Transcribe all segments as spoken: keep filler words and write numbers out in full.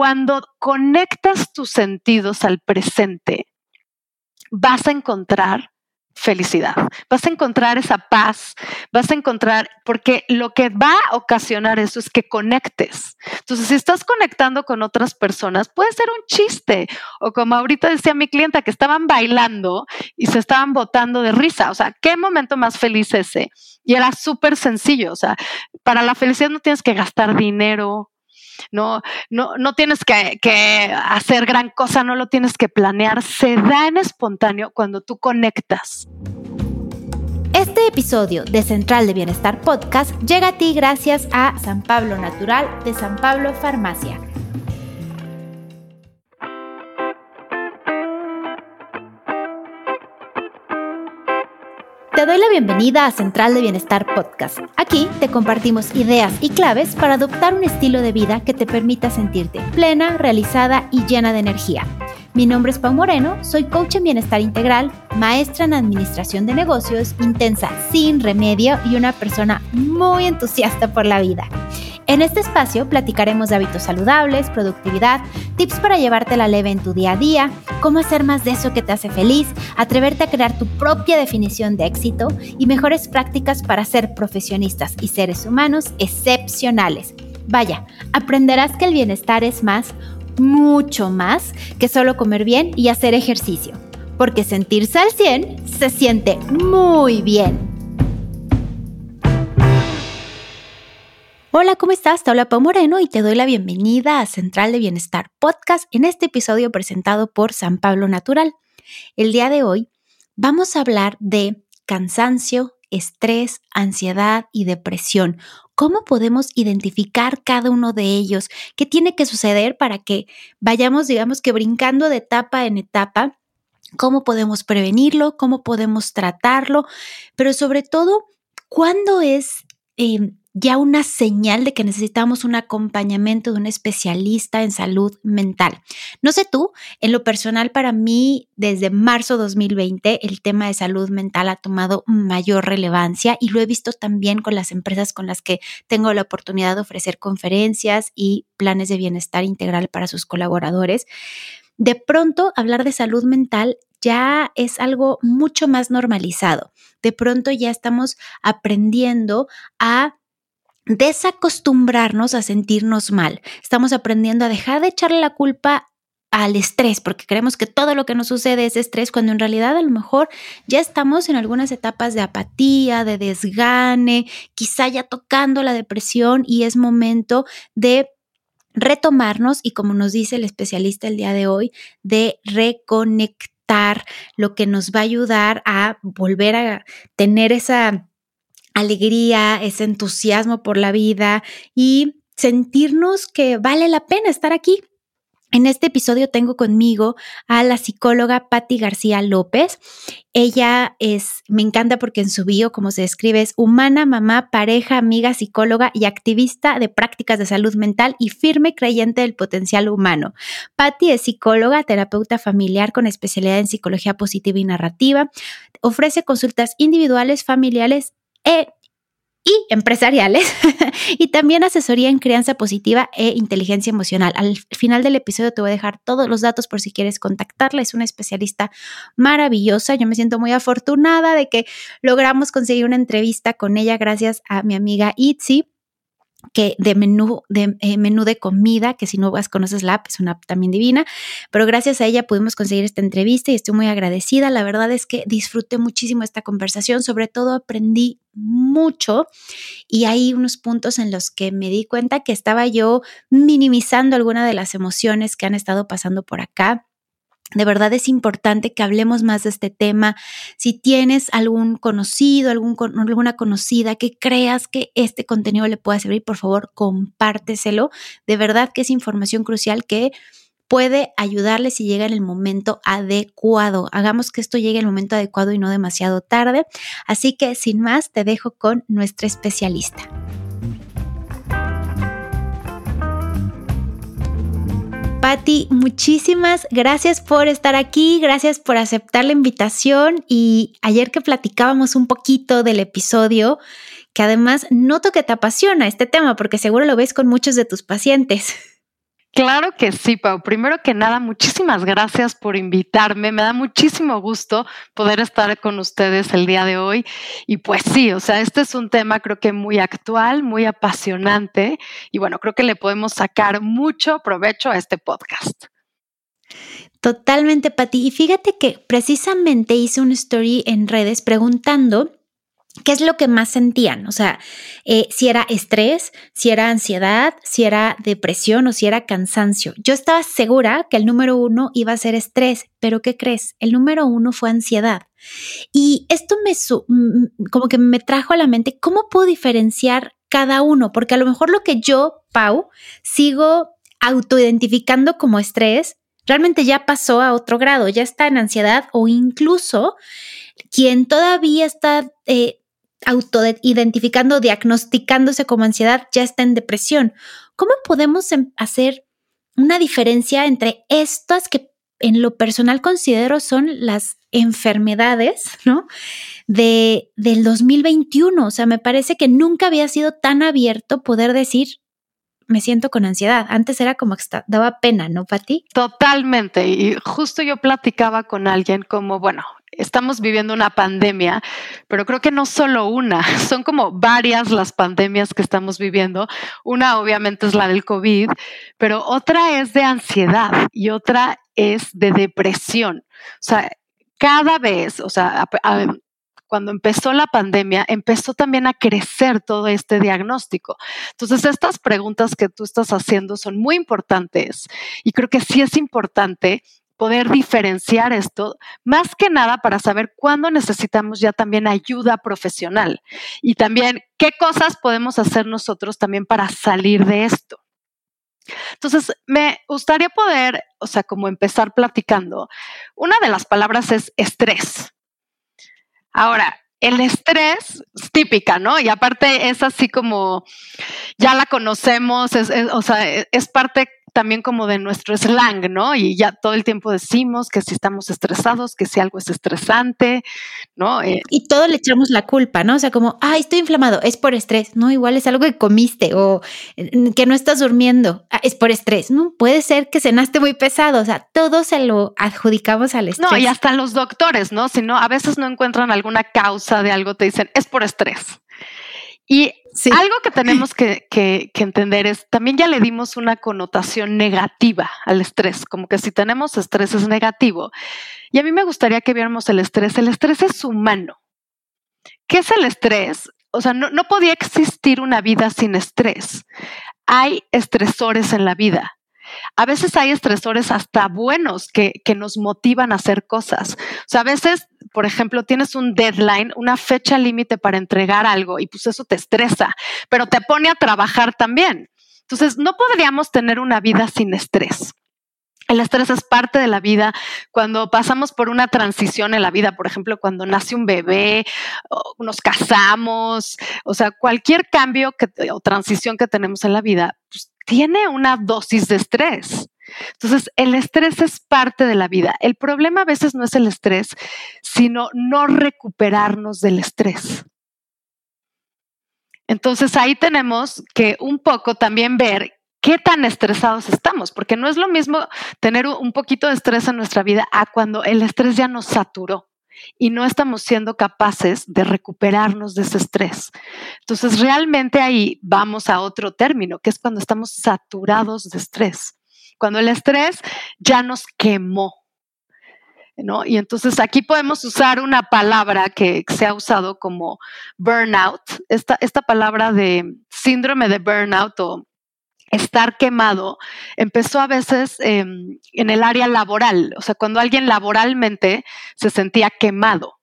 Cuando conectas tus sentidos al presente, vas a encontrar felicidad, vas a encontrar esa paz, vas a encontrar, porque lo que va a ocasionar eso es que conectes. Entonces, si estás conectando con otras personas, puede ser un chiste, o como ahorita decía mi clienta, que estaban bailando y se estaban botando de risa. O sea, ¿qué momento más feliz ese? Y era súper sencillo. O sea, para la felicidad no tienes que gastar dinero, No, no, no tienes que, que hacer gran cosa, no lo tienes que planear. Se da en espontáneo cuando tú conectas. Este episodio de Central de Bienestar Podcast llega a ti gracias a San Pablo Natural de San Pablo Farmacia. Te doy la bienvenida a Central de Bienestar Podcast. Aquí te compartimos ideas y claves para adoptar un estilo de vida que te permita sentirte plena, realizada y llena de energía. Mi nombre es Paul Moreno, soy coach en bienestar integral, maestra en administración de negocios, intensa sin remedio y una persona muy entusiasta por la vida. En este espacio platicaremos de hábitos saludables, productividad, tips para llevarte la leve en tu día a día, cómo hacer más de eso que te hace feliz, atreverte a crear tu propia definición de éxito y mejores prácticas para ser profesionistas y seres humanos excepcionales. Vaya, aprenderás que el bienestar es más, mucho más, que solo comer bien y hacer ejercicio, porque sentirse al cien se siente muy bien. Hola, ¿cómo estás? Te habla Paul Moreno y te doy la bienvenida a Central de Bienestar Podcast en este episodio presentado por San Pablo Natural. El día de hoy vamos a hablar de cansancio, estrés, ansiedad y depresión. ¿Cómo podemos identificar cada uno de ellos? ¿Qué tiene que suceder para que vayamos, digamos que brincando de etapa en etapa? ¿Cómo podemos prevenirlo? ¿Cómo podemos tratarlo? Pero sobre todo, ¿cuándo es eh, ya una señal de que necesitamos un acompañamiento de un especialista en salud mental? No sé tú, en lo personal para mí, desde marzo dos mil veinte, el tema de salud mental ha tomado mayor relevancia y lo he visto también con las empresas con las que tengo la oportunidad de ofrecer conferencias y planes de bienestar integral para sus colaboradores. De pronto, hablar de salud mental ya es algo mucho más normalizado. De pronto ya estamos aprendiendo a desacostumbrarnos a sentirnos mal. Estamos aprendiendo a dejar de echarle la culpa al estrés, porque creemos que todo lo que nos sucede es estrés, cuando en realidad a lo mejor ya estamos en algunas etapas de apatía, de desgane, quizá ya tocando la depresión, y es momento de retomarnos y, como nos dice el especialista el día de hoy, de reconectar, lo que nos va a ayudar a volver a tener esa alegría, ese entusiasmo por la vida y sentirnos que vale la pena estar aquí. En este episodio tengo conmigo a la psicóloga Patty García López. Ella es, me encanta porque en su bio, como se describe, es humana, mamá, pareja, amiga, psicóloga y activista de prácticas de salud mental y firme creyente del potencial humano. Patty es psicóloga, terapeuta familiar con especialidad en psicología positiva y narrativa. Ofrece consultas individuales, familiares E, y empresariales y también asesoría en crianza positiva e inteligencia emocional. Al final del episodio te voy a dejar todos los datos por si quieres contactarla. Es una especialista maravillosa. Yo me siento muy afortunada de que logramos conseguir una entrevista con ella gracias a mi amiga Itzi, que de menú de, eh, menú de comida, que si no vas conoces la app, es una app también divina, pero gracias a ella pudimos conseguir esta entrevista y estoy muy agradecida. La verdad es que disfruté muchísimo esta conversación, sobre todo aprendí mucho y hay unos puntos en los que me di cuenta que estaba yo minimizando alguna de las emociones que han estado pasando por acá. De verdad es importante que hablemos más de este tema. Si tienes algún conocido, algún, alguna conocida que creas que este contenido le pueda servir, por favor, compárteselo. De verdad que es información crucial que puede ayudarle si llega en el momento adecuado. Hagamos que esto llegue en el momento adecuado y no demasiado tarde. Así que, sin más, te dejo con nuestra especialista. Patty, muchísimas gracias por estar aquí, gracias por aceptar la invitación. Y ayer que platicábamos un poquito del episodio, que además noto que te apasiona este tema porque seguro lo ves con muchos de tus pacientes. Claro que sí, Pau. Primero que nada, muchísimas gracias por invitarme. Me da muchísimo gusto poder estar con ustedes el día de hoy. Y pues sí, o sea, este es un tema creo que muy actual, muy apasionante. Y bueno, creo que le podemos sacar mucho provecho a este podcast. Totalmente, Patty. Y fíjate que precisamente hice un story en redes preguntando qué es lo que más sentían, o sea, eh, si era estrés, si era ansiedad, si era depresión o si era cansancio. Yo estaba segura que el número uno iba a ser estrés, pero ¿qué crees? El número uno fue ansiedad. Y esto me su- como que me trajo a la mente cómo puedo diferenciar cada uno, porque a lo mejor lo que yo, Pau, sigo autoidentificando como estrés, realmente ya pasó a otro grado, ya está en ansiedad, o incluso quien todavía está eh, autoidentificando, diagnosticándose como ansiedad, ya está en depresión. ¿Cómo podemos em- hacer una diferencia entre estas que en lo personal considero son las enfermedades, ¿no? de, del dos mil veintiuno? O sea, me parece que nunca había sido tan abierto poder decir me siento con ansiedad. Antes era como que daba pena, ¿no, Patty? Totalmente. Y justo yo platicaba con alguien como, bueno, estamos viviendo una pandemia, pero creo que no solo una, son como varias las pandemias que estamos viviendo. Una obviamente es la del COVID, pero otra es de ansiedad y otra es de depresión. O sea, cada vez, o sea, a, a, cuando empezó la pandemia, empezó también a crecer todo este diagnóstico. Entonces, estas preguntas que tú estás haciendo son muy importantes y creo que sí es importante poder diferenciar esto, más que nada para saber cuándo necesitamos ya también ayuda profesional y también qué cosas podemos hacer nosotros también para salir de esto. Entonces, me gustaría poder, o sea, como empezar platicando. Una de las palabras es estrés. Ahora, el estrés es típica, ¿no? Y aparte es así como, ya la conocemos, es, es, o sea, es parte también como de nuestro slang, ¿no? Y ya todo el tiempo decimos que si estamos estresados, que si algo es estresante, ¿no? Eh, y todo le echamos la culpa, ¿no? O sea, como, ay, estoy inflamado, es por estrés, ¿no? Igual es algo que comiste o que no estás durmiendo, ah, es por estrés, ¿no? Puede ser que cenaste muy pesado, o sea, todo se lo adjudicamos al estrés. No, y hasta los doctores, ¿no? Si no, a veces no encuentran alguna causa de algo, te dicen, es por estrés. Y sí. Algo que tenemos que, que, que entender es, también ya le dimos una connotación negativa al estrés, como que si tenemos estrés es negativo. Y a mí me gustaría que viéramos el estrés. El estrés es humano. ¿Qué es el estrés? O sea, no, no podía existir una vida sin estrés. Hay estresores en la vida. A veces hay estresores hasta buenos que, que nos motivan a hacer cosas. O sea, a veces, por ejemplo, tienes un deadline, una fecha límite para entregar algo y pues eso te estresa, pero te pone a trabajar también. Entonces, no podríamos tener una vida sin estrés. El estrés es parte de la vida. Cuando pasamos por una transición en la vida, por ejemplo, cuando nace un bebé, nos casamos, o sea, cualquier cambio que, o transición que tenemos en la vida, pues tiene una dosis de estrés. Entonces, el estrés es parte de la vida. El problema a veces no es el estrés, sino no recuperarnos del estrés. Entonces, ahí tenemos que un poco también ver qué tan estresados estamos, porque no es lo mismo tener un poquito de estrés en nuestra vida a cuando el estrés ya nos saturó y no estamos siendo capaces de recuperarnos de ese estrés. Entonces, realmente ahí vamos a otro término, que es cuando estamos saturados de estrés, cuando el estrés ya nos quemó, ¿no? Y entonces aquí podemos usar una palabra que se ha usado como burnout, esta, esta palabra de síndrome de burnout o estar quemado empezó a veces eh, en el área laboral, o sea, cuando alguien laboralmente se sentía quemado.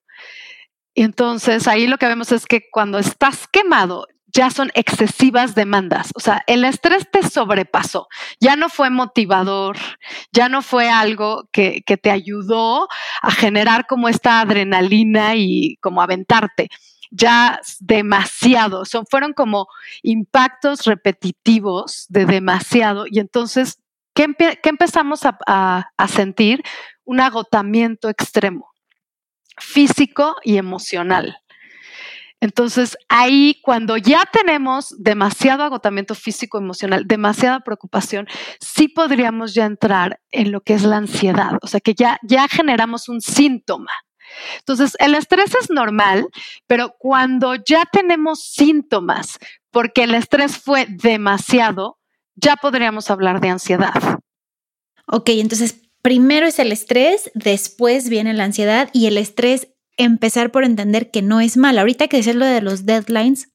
Y entonces ahí lo que vemos es que cuando estás quemado ya son excesivas demandas, o sea, el estrés te sobrepasó, ya no fue motivador, ya no fue algo que, que te ayudó a generar como esta adrenalina y como aventarte. Ya demasiado, son, fueron como impactos repetitivos de demasiado y entonces, ¿qué, empe- qué empezamos a, a, a sentir? Un agotamiento extremo, físico y emocional. Entonces, ahí cuando ya tenemos demasiado agotamiento físico, emocional, demasiada preocupación, sí podríamos ya entrar en lo que es la ansiedad, o sea que ya, ya generamos un síntoma. Entonces, el estrés es normal, pero cuando ya tenemos síntomas, porque el estrés fue demasiado, ya podríamos hablar de ansiedad. Ok, entonces primero es el estrés, después viene la ansiedad y el estrés empezar por entender que no es mal. Ahorita que dices lo de los deadlines,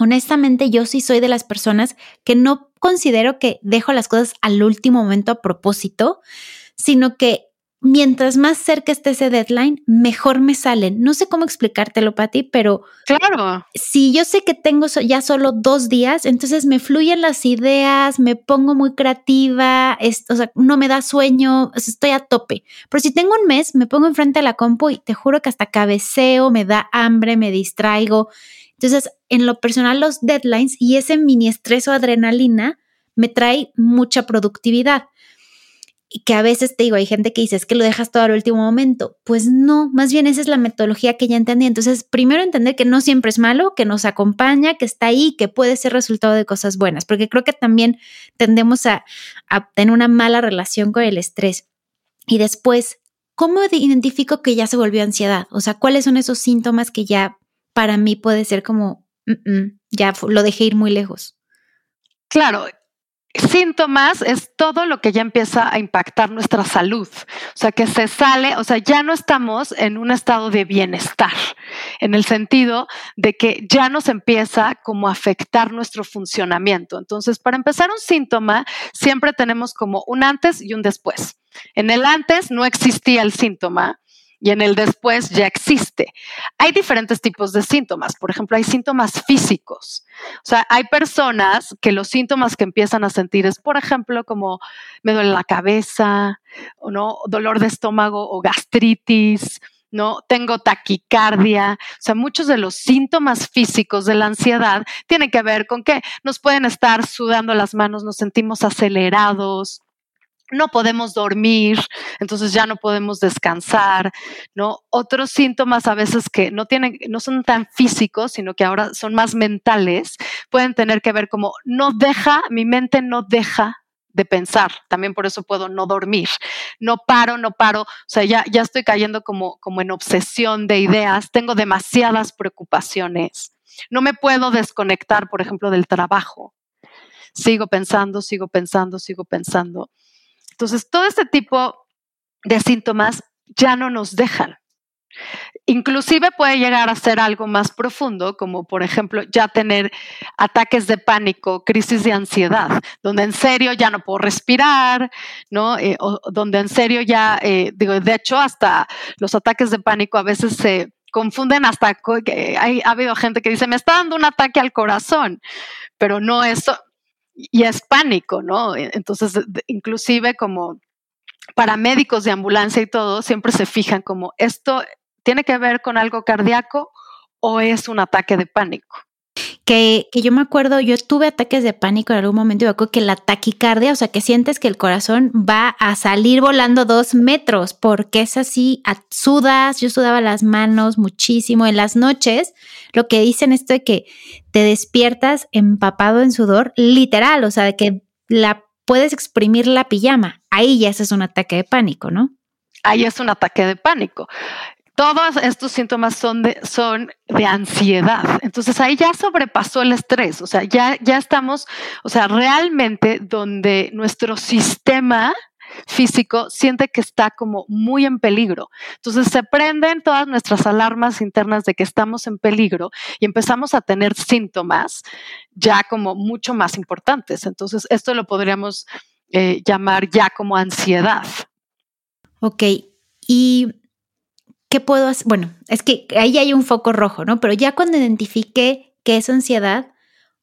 honestamente yo sí soy de las personas que no considero que dejo las cosas al último momento a propósito, sino que mientras más cerca esté ese deadline, mejor me salen. No sé cómo explicártelo, Patty, pero claro, si yo sé que tengo ya solo dos días, entonces me fluyen las ideas, me pongo muy creativa, es, o sea, no me da sueño, estoy a tope. Pero si tengo un mes, me pongo enfrente a la compu y te juro que hasta cabeceo, me da hambre, me distraigo. Entonces, en lo personal, los deadlines y ese mini estrés o adrenalina me trae mucha productividad. Y que a veces te digo, hay gente que dice, es que lo dejas todo al último momento. Pues no, más bien esa es la metodología que ya entendí. Entonces, primero entender que no siempre es malo, que nos acompaña, que está ahí, que puede ser resultado de cosas buenas, porque creo que también tendemos a, a tener una mala relación con el estrés. Y después, ¿cómo identifico que ya se volvió ansiedad? O sea, ¿cuáles son esos síntomas que ya para mí puede ser como, ya lo dejé ir muy lejos? Claro. Síntomas es todo lo que ya empieza a impactar nuestra salud, o sea que se sale, o sea ya no estamos en un estado de bienestar, en el sentido de que ya nos empieza como a afectar nuestro funcionamiento. Entonces, para empezar un síntoma, siempre tenemos como un antes y un después. En el antes no existía el síntoma, y en el después ya existe. Hay diferentes tipos de síntomas. Por ejemplo, hay síntomas físicos. O sea, hay personas que los síntomas que empiezan a sentir es, por ejemplo, como me duele la cabeza, o no, dolor de estómago o gastritis, ¿no? Tengo taquicardia. O sea, muchos de los síntomas físicos de la ansiedad tienen que ver con que nos pueden estar sudando las manos, nos sentimos acelerados, no podemos dormir, entonces ya no podemos descansar, ¿no? Otros síntomas a veces que no tienen, no son tan físicos, sino que ahora son más mentales, pueden tener que ver como no deja, mi mente no deja de pensar, también por eso puedo no dormir, no paro, no paro, o sea, ya, ya estoy cayendo como, como en obsesión de ideas, tengo demasiadas preocupaciones, no me puedo desconectar, por ejemplo, del trabajo, sigo pensando, sigo pensando, sigo pensando. Entonces, todo este tipo de síntomas ya no nos dejan. Inclusive puede llegar a ser algo más profundo, como por ejemplo ya tener ataques de pánico, crisis de ansiedad, donde en serio ya no puedo respirar, ¿no? Eh, o, donde en serio ya, eh, digo, de hecho hasta los ataques de pánico a veces se... Eh, confunden hasta, co- eh, hay, ha habido gente que dice, me está dando un ataque al corazón, pero no eso. Y es pánico, ¿no? Entonces, inclusive como paramédicos de ambulancia y todo, siempre se fijan como, ¿esto tiene que ver con algo cardíaco o es un ataque de pánico? Que, que yo me acuerdo, yo tuve ataques de pánico en algún momento y me acuerdo que la taquicardia, o sea, que sientes que el corazón va a salir volando dos metros, porque es así, a, sudas, yo sudaba las manos muchísimo en las noches, lo que dicen esto de que te despiertas empapado en sudor, literal, o sea, de que la puedes exprimir la pijama, ahí ya ese es un ataque de pánico, ¿no? Ahí es un ataque de pánico. Todos estos síntomas son de, son de ansiedad. Entonces, ahí ya sobrepasó el estrés. O sea, ya, ya estamos, o sea, realmente donde nuestro sistema físico siente que está como muy en peligro. Entonces, se prenden todas nuestras alarmas internas de que estamos en peligro y empezamos a tener síntomas ya como mucho más importantes. Entonces, esto lo podríamos eh, llamar ya como ansiedad. Ok. Y... ¿qué puedo hacer? Bueno, es que ahí hay un foco rojo, ¿no? Pero ya cuando identifiqué que es ansiedad,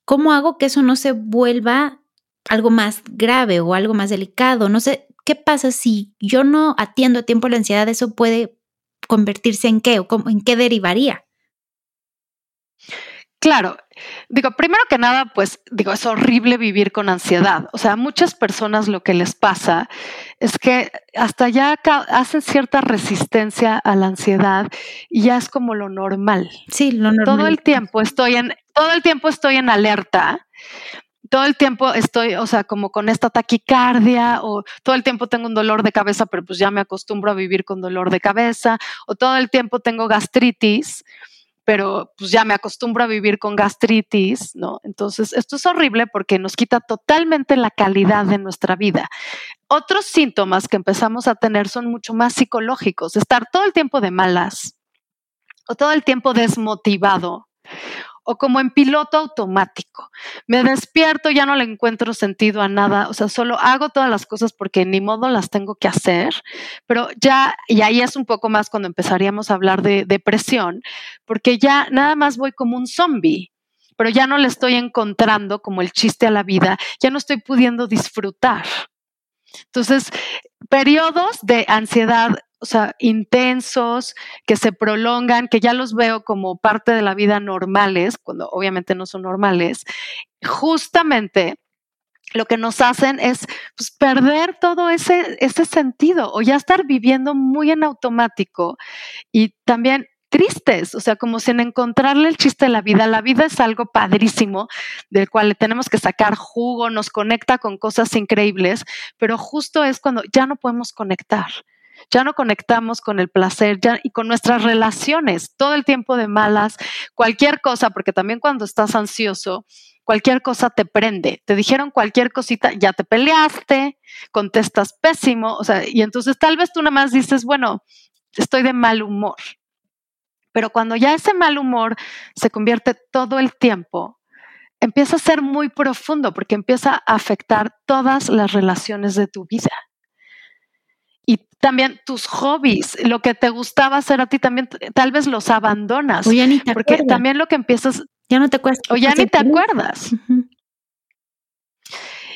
¿cómo hago que eso no se vuelva algo más grave o algo más delicado? No sé, ¿qué pasa si yo no atiendo a tiempo la ansiedad? ¿Eso puede convertirse en qué o cómo, en qué derivaría? Claro, digo, primero que nada, pues, digo, es horrible vivir con ansiedad. O sea, a muchas personas lo que les pasa es que hasta ya hacen cierta resistencia a la ansiedad y ya es como lo normal. Sí, lo normal. Todo el tiempo estoy en, todo el tiempo estoy en alerta. Todo el tiempo estoy, o sea, como con esta taquicardia, o todo el tiempo tengo un dolor de cabeza, pero pues ya me acostumbro a vivir con dolor de cabeza, o todo el tiempo tengo gastritis, pero pues ya me acostumbro a vivir con gastritis, ¿no? Entonces, esto es horrible porque nos quita totalmente la calidad de nuestra vida. Otros síntomas que empezamos a tener son mucho más psicológicos, estar todo el tiempo de malas, o todo el tiempo desmotivado, o como en piloto automático. Me despierto, ya no le encuentro sentido a nada, o sea, solo hago todas las cosas porque ni modo las tengo que hacer, pero ya, y ahí es un poco más cuando empezaríamos a hablar de depresión, porque ya nada más voy como un zombie, pero ya no le estoy encontrando como el chiste a la vida, ya no estoy pudiendo disfrutar. Entonces, periodos de ansiedad, o sea, intensos, que se prolongan, que ya los veo como parte de la vida normales, cuando obviamente no son normales, justamente lo que nos hacen es pues, perder todo ese, ese sentido o ya estar viviendo muy en automático y también tristes, o sea, como sin encontrarle el chiste de la vida. La vida es algo padrísimo del cual le tenemos que sacar jugo, nos conecta con cosas increíbles, pero justo es cuando ya no podemos conectar. Ya no conectamos con el placer ya, y con nuestras relaciones, todo el tiempo de malas, cualquier cosa, porque también cuando estás ansioso, cualquier cosa te prende. Te dijeron cualquier cosita, ya te peleaste, contestas pésimo, o sea, y entonces tal vez tú nada más dices, bueno, estoy de mal humor. Pero cuando ya ese mal humor se convierte todo el tiempo, empieza a ser muy profundo porque empieza a afectar todas las relaciones de tu vida. Y también tus hobbies, lo que te gustaba hacer a ti también, tal vez los abandonas. O ya ni te porque acuerdas. También lo que empiezas... Ya no te cuesta. O ya ni te acuerdas. Uh-huh.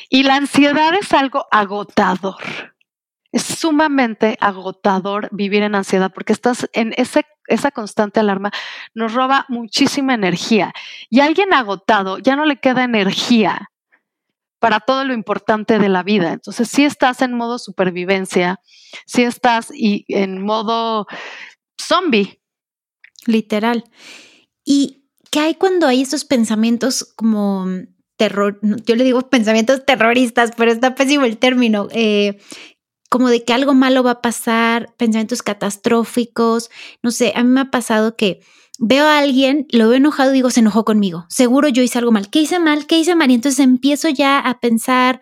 Y la ansiedad es algo agotador. Es sumamente agotador vivir en ansiedad porque estás en ese, esa constante alarma. Nos roba muchísima energía. Y a alguien agotado ya no le queda energía para todo lo importante de la vida. Entonces, si estás en modo supervivencia, si estás y en modo zombie. Literal. ¿Y qué hay cuando hay estos pensamientos como terror? Yo le digo pensamientos terroristas, pero está pésimo el término. Eh, como de que algo malo va a pasar, pensamientos catastróficos. No sé, a mí me ha pasado que veo a alguien, lo veo enojado y digo, se enojó conmigo. Seguro yo hice algo mal. ¿Qué hice mal? ¿Qué hice mal? Y entonces empiezo ya a pensar,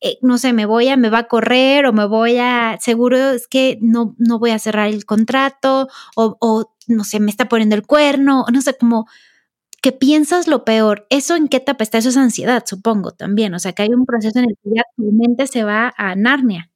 eh, no sé, me voy a, me va a correr o me voy a, seguro es que no, no voy a cerrar el contrato o, o, no sé, me está poniendo el cuerno. No sé, como que piensas lo peor. ¿Eso en qué etapa está? Eso es ansiedad, supongo, también. O sea, que hay un proceso en el que ya tu mente se va a Narnia.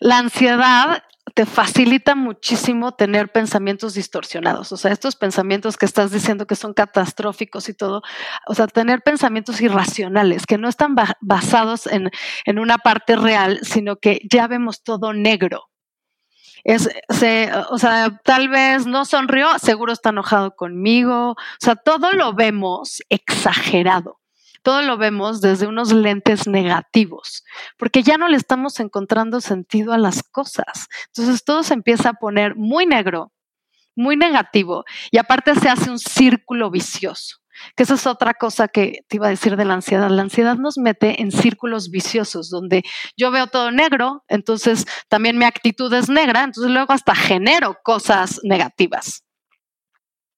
La ansiedad te facilita muchísimo tener pensamientos distorsionados. O sea, estos pensamientos que estás diciendo que son catastróficos y todo, o sea, tener pensamientos irracionales que no están ba- basados en, en una parte real, sino que ya vemos todo negro. Es, se, o sea, tal vez no sonrió, seguro está enojado conmigo. O sea, todo lo vemos exagerado. Todo lo vemos desde unos lentes negativos, porque ya no le estamos encontrando sentido a las cosas. Entonces todo se empieza a poner muy negro, muy negativo, y aparte se hace un círculo vicioso, que esa es otra cosa que te iba a decir de la ansiedad. La ansiedad nos mete en círculos viciosos, donde yo veo todo negro, entonces también mi actitud es negra, entonces luego hasta genero cosas negativas.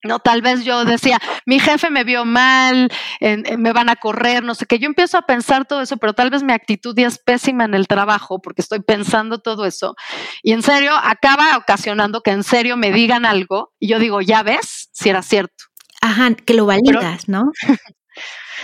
No, tal vez yo decía, mi jefe me vio mal, eh, eh, me van a correr, no sé qué. Yo empiezo a pensar todo eso, pero tal vez mi actitud ya es pésima en el trabajo porque estoy pensando todo eso. Y en serio, acaba ocasionando que en serio me digan algo y yo digo, ya ves, si era cierto. Ajá, que lo validas, pero, ¿no?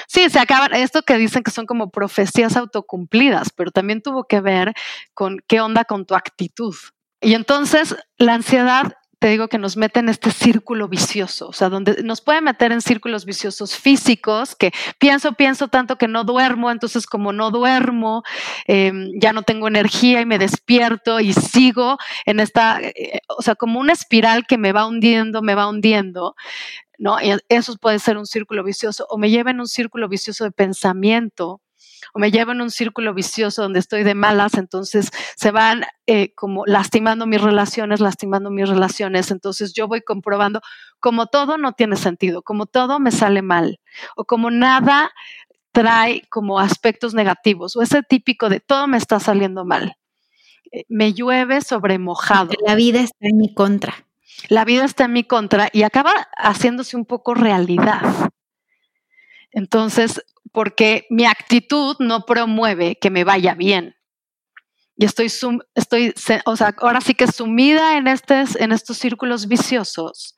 Sí, se acaban, esto que dicen que son como profecías autocumplidas, pero también tuvo que ver con qué onda con tu actitud. Y entonces la ansiedad... Te digo que nos mete en este círculo vicioso, o sea, donde nos puede meter en círculos viciosos físicos, que pienso, pienso tanto que no duermo, entonces como no duermo, eh, ya no tengo energía y me despierto y sigo en esta, eh, o sea, como una espiral que me va hundiendo, me va hundiendo, ¿no? Y eso puede ser un círculo vicioso, o me lleva en un círculo vicioso de pensamiento, o me llevo en un círculo vicioso donde estoy de malas, entonces se van eh, como lastimando mis relaciones, lastimando mis relaciones. Entonces yo voy comprobando como todo no tiene sentido, como todo me sale mal o como nada trae como aspectos negativos o ese típico de todo me está saliendo mal. Me llueve sobre mojado. La vida está en mi contra. La vida está en mi contra y acaba haciéndose un poco realidad. Entonces, porque mi actitud no promueve que me vaya bien. Y estoy, sum, estoy o sea, ahora sí que sumida en, estes, en estos círculos viciosos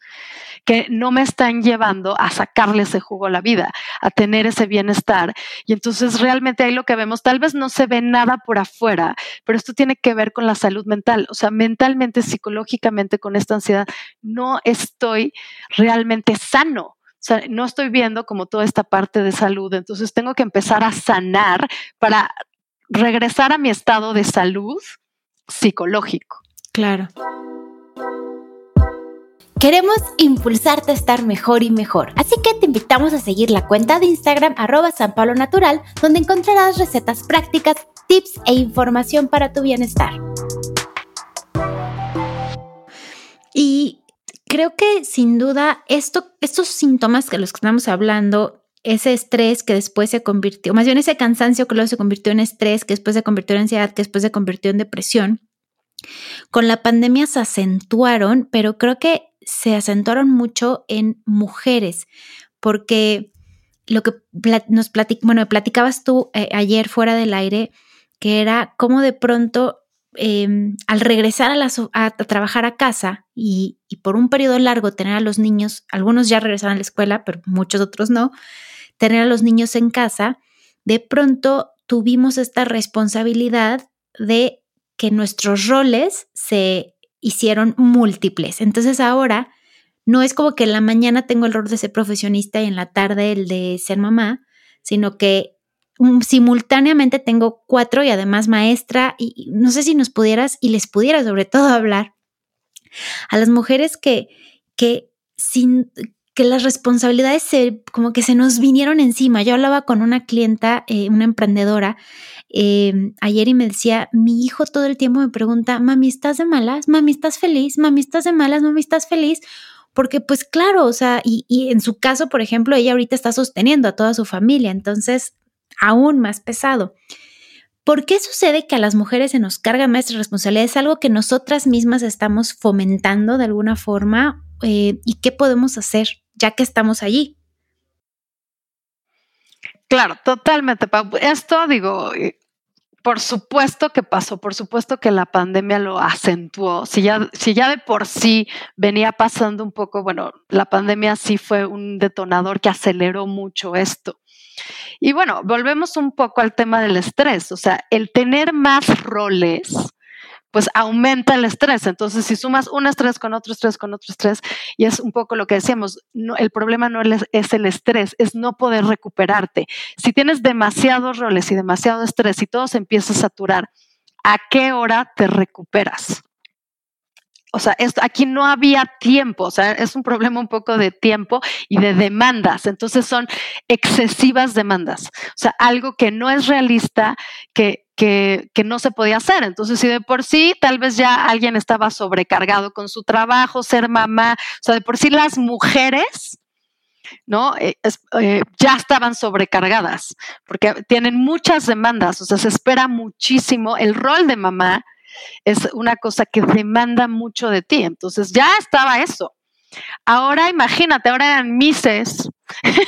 que no me están llevando a sacarle ese jugo a la vida, a tener ese bienestar. Y entonces realmente ahí lo que vemos, tal vez no se ve nada por afuera, pero esto tiene que ver con la salud mental. O sea, mentalmente, psicológicamente, con esta ansiedad, no estoy realmente sano. O sea, no estoy viendo como toda esta parte de salud. Entonces tengo que empezar a sanar para regresar a mi estado de salud psicológico. Claro. Queremos impulsarte a estar mejor y mejor, así que te invitamos a seguir la cuenta de Instagram arroba San Pablo Natural, donde encontrarás recetas prácticas, tips e información para tu bienestar. Y creo que sin duda esto, estos síntomas que los que estamos hablando, ese estrés que después se convirtió, más bien ese cansancio que luego se convirtió en estrés, que después se convirtió en ansiedad, que después se convirtió en depresión, con la pandemia se acentuaron, pero creo que se acentuaron mucho en mujeres, porque lo que plat- nos platic- bueno, platicabas tú eh, ayer fuera del aire, que era cómo de pronto eh, al regresar a, la so- a, a trabajar a casa y, y por un periodo largo tener a los niños, algunos ya regresaron a la escuela, pero muchos otros no, tener a los niños en casa, de pronto tuvimos esta responsabilidad de que nuestros roles se hicieron múltiples. Entonces ahora no es como que en la mañana tengo el rol de ser profesionista y en la tarde el de ser mamá, sino que um, simultáneamente tengo cuatro y además maestra. Y no sé si nos pudieras y les pudiera sobre todo hablar a las mujeres que, que, sin, que las responsabilidades se, como que se nos vinieron encima. Yo hablaba con una clienta, eh, una emprendedora, Eh, ayer y me decía, mi hijo todo el tiempo me pregunta, mami, ¿estás de malas? Mami, ¿estás feliz? Mami, ¿estás de malas? Mami, ¿estás feliz? Porque pues claro, o sea, y, y en su caso, por ejemplo, ella ahorita está sosteniendo a toda su familia, entonces aún más pesado. ¿Por qué sucede que a las mujeres se nos carga más responsabilidad? ¿Es algo que nosotras mismas estamos fomentando de alguna forma? Eh, ¿y qué podemos hacer ya que estamos allí? Claro, totalmente, Pau. Esto digo, por supuesto que pasó, por supuesto que la pandemia lo acentuó. Si ya, si ya de por sí venía pasando un poco, bueno, la pandemia sí fue un detonador que aceleró mucho esto. Y bueno, volvemos un poco al tema del estrés. O sea, el tener más roles, pues aumenta el estrés. Entonces, si sumas un estrés con otro estrés con otro estrés, y es un poco lo que decíamos, no, el problema no es el estrés, es no poder recuperarte. Si tienes demasiados roles y demasiado estrés y todo se empieza a saturar, ¿a qué hora te recuperas? O sea, esto, aquí no había tiempo, o sea, es un problema un poco de tiempo y de demandas. Entonces, son excesivas demandas. O sea, algo que no es realista, que Que, que no se podía hacer. Entonces, si de por sí tal vez ya alguien estaba sobrecargado con su trabajo, ser mamá, o sea, de por sí las mujeres, ¿no? Eh, eh, ya estaban sobrecargadas porque tienen muchas demandas, o sea, se espera muchísimo. El rol de mamá es una cosa que demanda mucho de ti, entonces ya estaba eso. Ahora imagínate, ahora eran mises,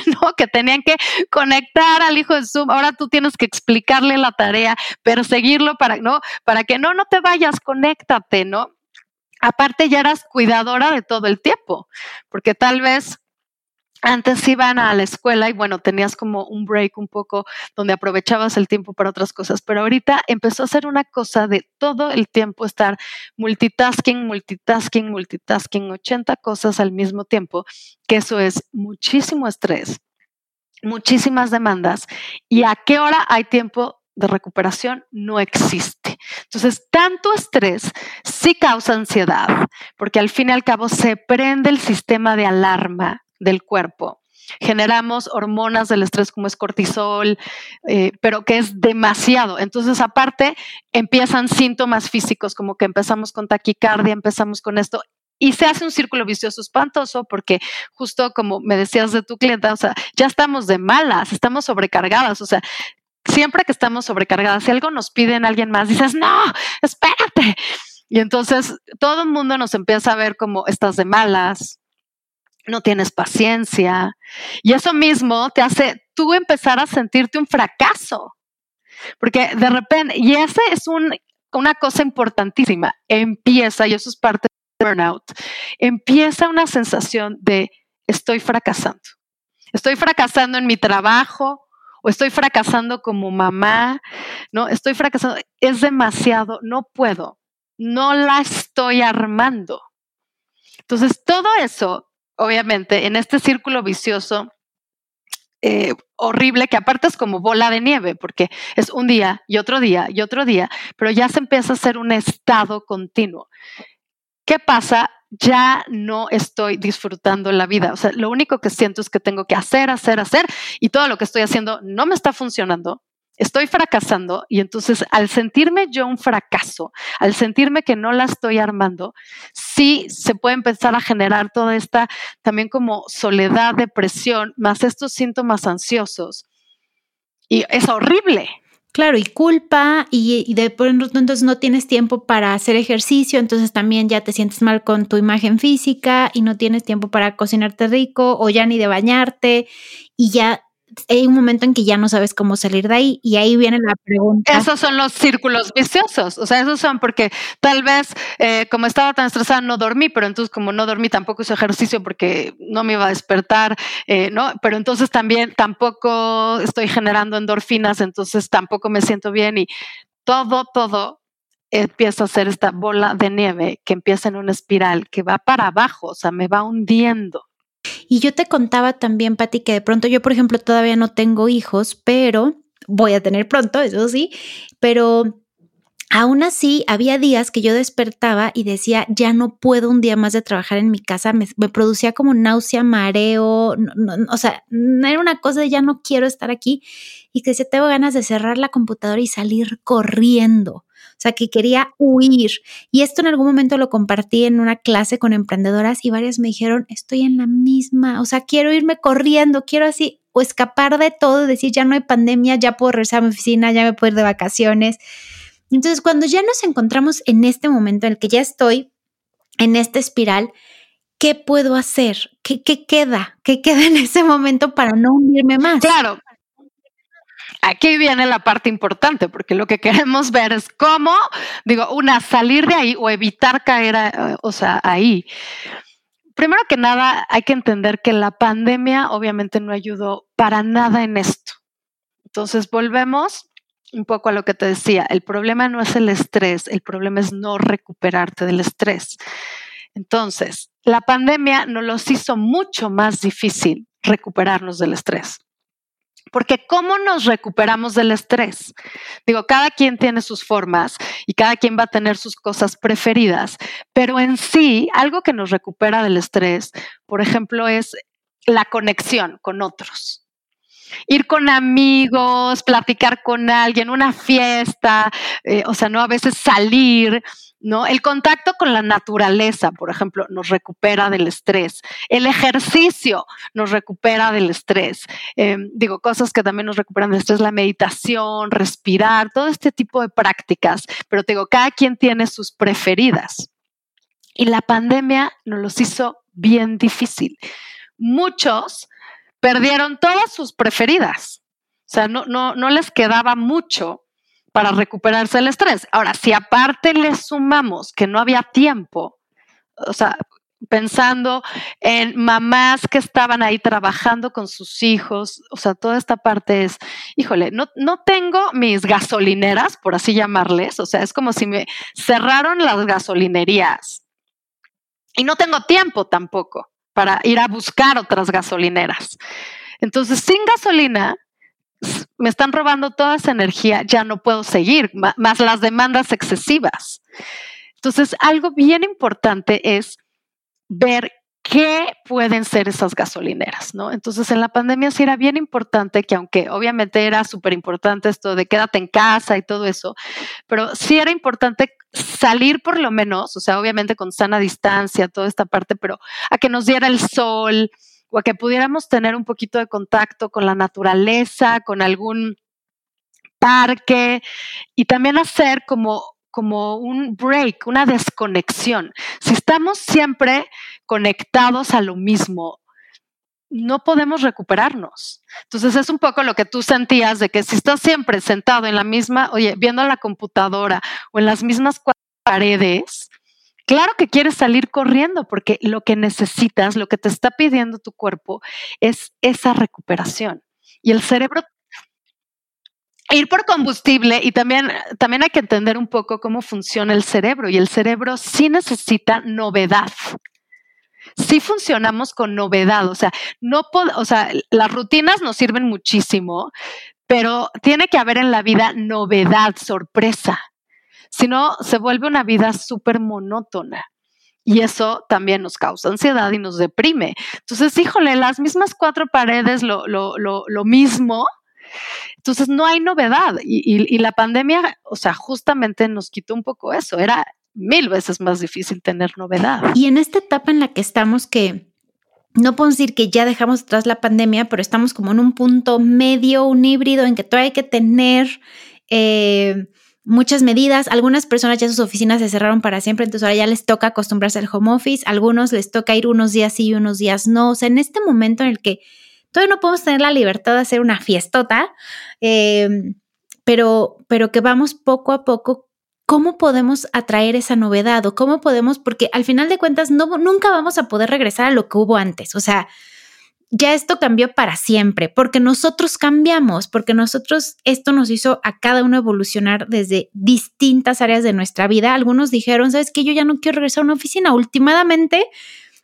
¿no? Que tenían que conectar al hijo de Zoom. Ahora tú tienes que explicarle la tarea, perseguirlo para, ¿no? Para que no, no te vayas, conéctate, ¿no? Aparte ya eras cuidadora de todo el tiempo, porque tal vez antes iban a la escuela y bueno, tenías como un break un poco donde aprovechabas el tiempo para otras cosas, pero ahorita empezó a ser una cosa de todo el tiempo estar multitasking, multitasking, multitasking, ochenta cosas al mismo tiempo, que eso es muchísimo estrés, muchísimas demandas, y a qué hora hay tiempo de recuperación no existe. Entonces, tanto estrés sí causa ansiedad, porque al fin y al cabo se prende el sistema de alarma del cuerpo generamos hormonas del estrés como es cortisol, eh, pero que es demasiado. Entonces, aparte, empiezan síntomas físicos, como que empezamos con taquicardia, empezamos con esto. Y se hace un círculo vicioso espantoso porque justo como me decías de tu clienta, o sea, ya estamos de malas, estamos sobrecargadas, o sea, siempre que estamos sobrecargadas, si algo nos piden alguien más, dices, no, espérate. Y entonces todo el mundo nos empieza a ver como estás de malas, no tienes paciencia, y eso mismo te hace tú empezar a sentirte un fracaso, porque de repente, y esa es un, una cosa importantísima, empieza, y eso es parte burnout, empieza una sensación de estoy fracasando. Estoy fracasando en mi trabajo o estoy fracasando como mamá, ¿no? Estoy fracasando, es demasiado, no puedo, no la estoy armando. Entonces, todo eso, obviamente, en este círculo vicioso eh, horrible, que aparte es como bola de nieve, porque es un día y otro día y otro día, pero ya se empieza a hacer un estado continuo. ¿Qué pasa? Ya no estoy disfrutando la vida. O sea, lo único que siento es que tengo que hacer, hacer, hacer, y todo lo que estoy haciendo no me está funcionando. Estoy fracasando, y entonces al sentirme yo un fracaso, al sentirme que no la estoy armando, sí se puede empezar a generar toda esta también como soledad, depresión, más estos síntomas ansiosos. Y es horrible. Claro, y culpa, y, y de pronto entonces no tienes tiempo para hacer ejercicio, entonces también ya te sientes mal con tu imagen física y no tienes tiempo para cocinarte rico o ya ni de bañarte, y ya hay un momento en que ya no sabes cómo salir de ahí, y ahí viene la pregunta. Esos son los círculos viciosos, o sea, esos son porque tal vez eh, como estaba tan estresada no dormí, pero entonces como no dormí tampoco hice ejercicio porque no me iba a despertar, eh, ¿no? Pero entonces también tampoco estoy generando endorfinas, entonces tampoco me siento bien, y todo, todo empieza a ser esta bola de nieve que empieza en una espiral que va para abajo, o sea, me va hundiendo. Y yo te contaba también, Patty, que de pronto yo, por ejemplo, todavía no tengo hijos, pero voy a tener pronto, eso sí, pero aún así había días que yo despertaba y decía, ya no puedo un día más de trabajar en mi casa, me, me producía como náusea, mareo, no, no, o sea, era una cosa de ya no quiero estar aquí, y que decía, tengo ganas de cerrar la computadora y salir corriendo. O sea, que quería huir. Y esto en algún momento lo compartí en una clase con emprendedoras y varias me dijeron, estoy en la misma, o sea, quiero irme corriendo, quiero así, o escapar de todo, decir, ya no hay pandemia, ya puedo regresar a mi oficina, ya me puedo ir de vacaciones. Entonces, cuando ya nos encontramos en este momento en el que ya estoy en esta espiral, ¿qué puedo hacer? ¿Qué, qué queda? ¿Qué queda en ese momento para no hundirme más? Claro. Aquí viene la parte importante, porque lo que queremos ver es cómo, digo, una, salir de ahí o evitar caer, a, o sea, ahí. Primero que nada, hay que entender que la pandemia obviamente no ayudó para nada en esto. Entonces, volvemos un poco a lo que te decía. El problema no es el estrés, el problema es no recuperarte del estrés. Entonces, la pandemia nos los hizo mucho más difícil recuperarnos del estrés. Porque ¿cómo nos recuperamos del estrés? Digo, cada quien tiene sus formas y cada quien va a tener sus cosas preferidas, pero en sí, algo que nos recupera del estrés, por ejemplo, es la conexión con otros. Ir con amigos, platicar con alguien, una fiesta, eh, o sea, no a veces salir, ¿no? El contacto con la naturaleza, por ejemplo, nos recupera del estrés. El ejercicio nos recupera del estrés. Eh, digo, cosas que también nos recuperan del estrés, la meditación, respirar, todo este tipo de prácticas. Pero te digo, cada quien tiene sus preferidas. Y la pandemia nos los hizo bien difícil. Muchos perdieron todas sus preferidas. O sea, no, no, no les quedaba mucho para recuperarse del estrés. Ahora, si aparte le sumamos que no había tiempo, o sea, pensando en mamás que estaban ahí trabajando con sus hijos, o sea, toda esta parte es, híjole, no, no tengo mis gasolineras, por así llamarles, o sea, es como si me cerraron las gasolinerías y no tengo tiempo tampoco para ir a buscar otras gasolineras. Entonces, sin gasolina, me están robando toda esa energía, ya no puedo seguir, más las demandas excesivas. Entonces, algo bien importante es ver ¿Qué pueden ser esas gasolineras, no? Entonces, en la pandemia sí era bien importante que, aunque obviamente era súper importante esto de quédate en casa y todo eso, pero sí era importante salir por lo menos, o sea, obviamente con sana distancia, toda esta parte, pero a que nos diera el sol o a que pudiéramos tener un poquito de contacto con la naturaleza, con algún parque y también hacer como... como un break, una desconexión. Si estamos siempre conectados a lo mismo, no podemos recuperarnos. Entonces es un poco lo que tú sentías de que si estás siempre sentado en la misma, oye, viendo la computadora o en las mismas cuatro paredes, claro que quieres salir corriendo porque lo que necesitas, lo que te está pidiendo tu cuerpo es esa recuperación. Y el cerebro... ir por combustible y también, también hay que entender un poco cómo funciona el cerebro y el cerebro sí necesita novedad. Sí funcionamos con novedad, o sea, no pod- o sea, las rutinas nos sirven muchísimo, pero tiene que haber en la vida novedad, sorpresa. Si no, se vuelve una vida súper monótona. Y eso también nos causa ansiedad y nos deprime. Entonces, híjole, las mismas cuatro paredes, lo, lo, lo, lo mismo. Entonces no hay novedad y, y, y la pandemia, o sea, justamente nos quitó un poco eso. Era mil veces más difícil tener novedad. Y en esta etapa en la que estamos, que no podemos decir que ya dejamos atrás la pandemia, pero estamos como en un punto medio, un híbrido en que todavía hay que tener eh, muchas medidas. Algunas personas ya sus oficinas se cerraron para siempre, entonces ahora ya les toca acostumbrarse al home office. Algunos les toca ir unos días sí y unos días no. O sea, en este momento en el que todavía no podemos tener la libertad de hacer una fiestota, eh, pero, pero que vamos poco a poco. ¿Cómo podemos atraer esa novedad? ¿O cómo podemos? Porque al final de cuentas no, nunca vamos a poder regresar a lo que hubo antes. O sea, ya esto cambió para siempre, porque nosotros cambiamos, porque nosotros esto nos hizo a cada uno evolucionar desde distintas áreas de nuestra vida. Algunos dijeron, ¿sabes qué? Yo ya no quiero regresar a una oficina. Últimamente...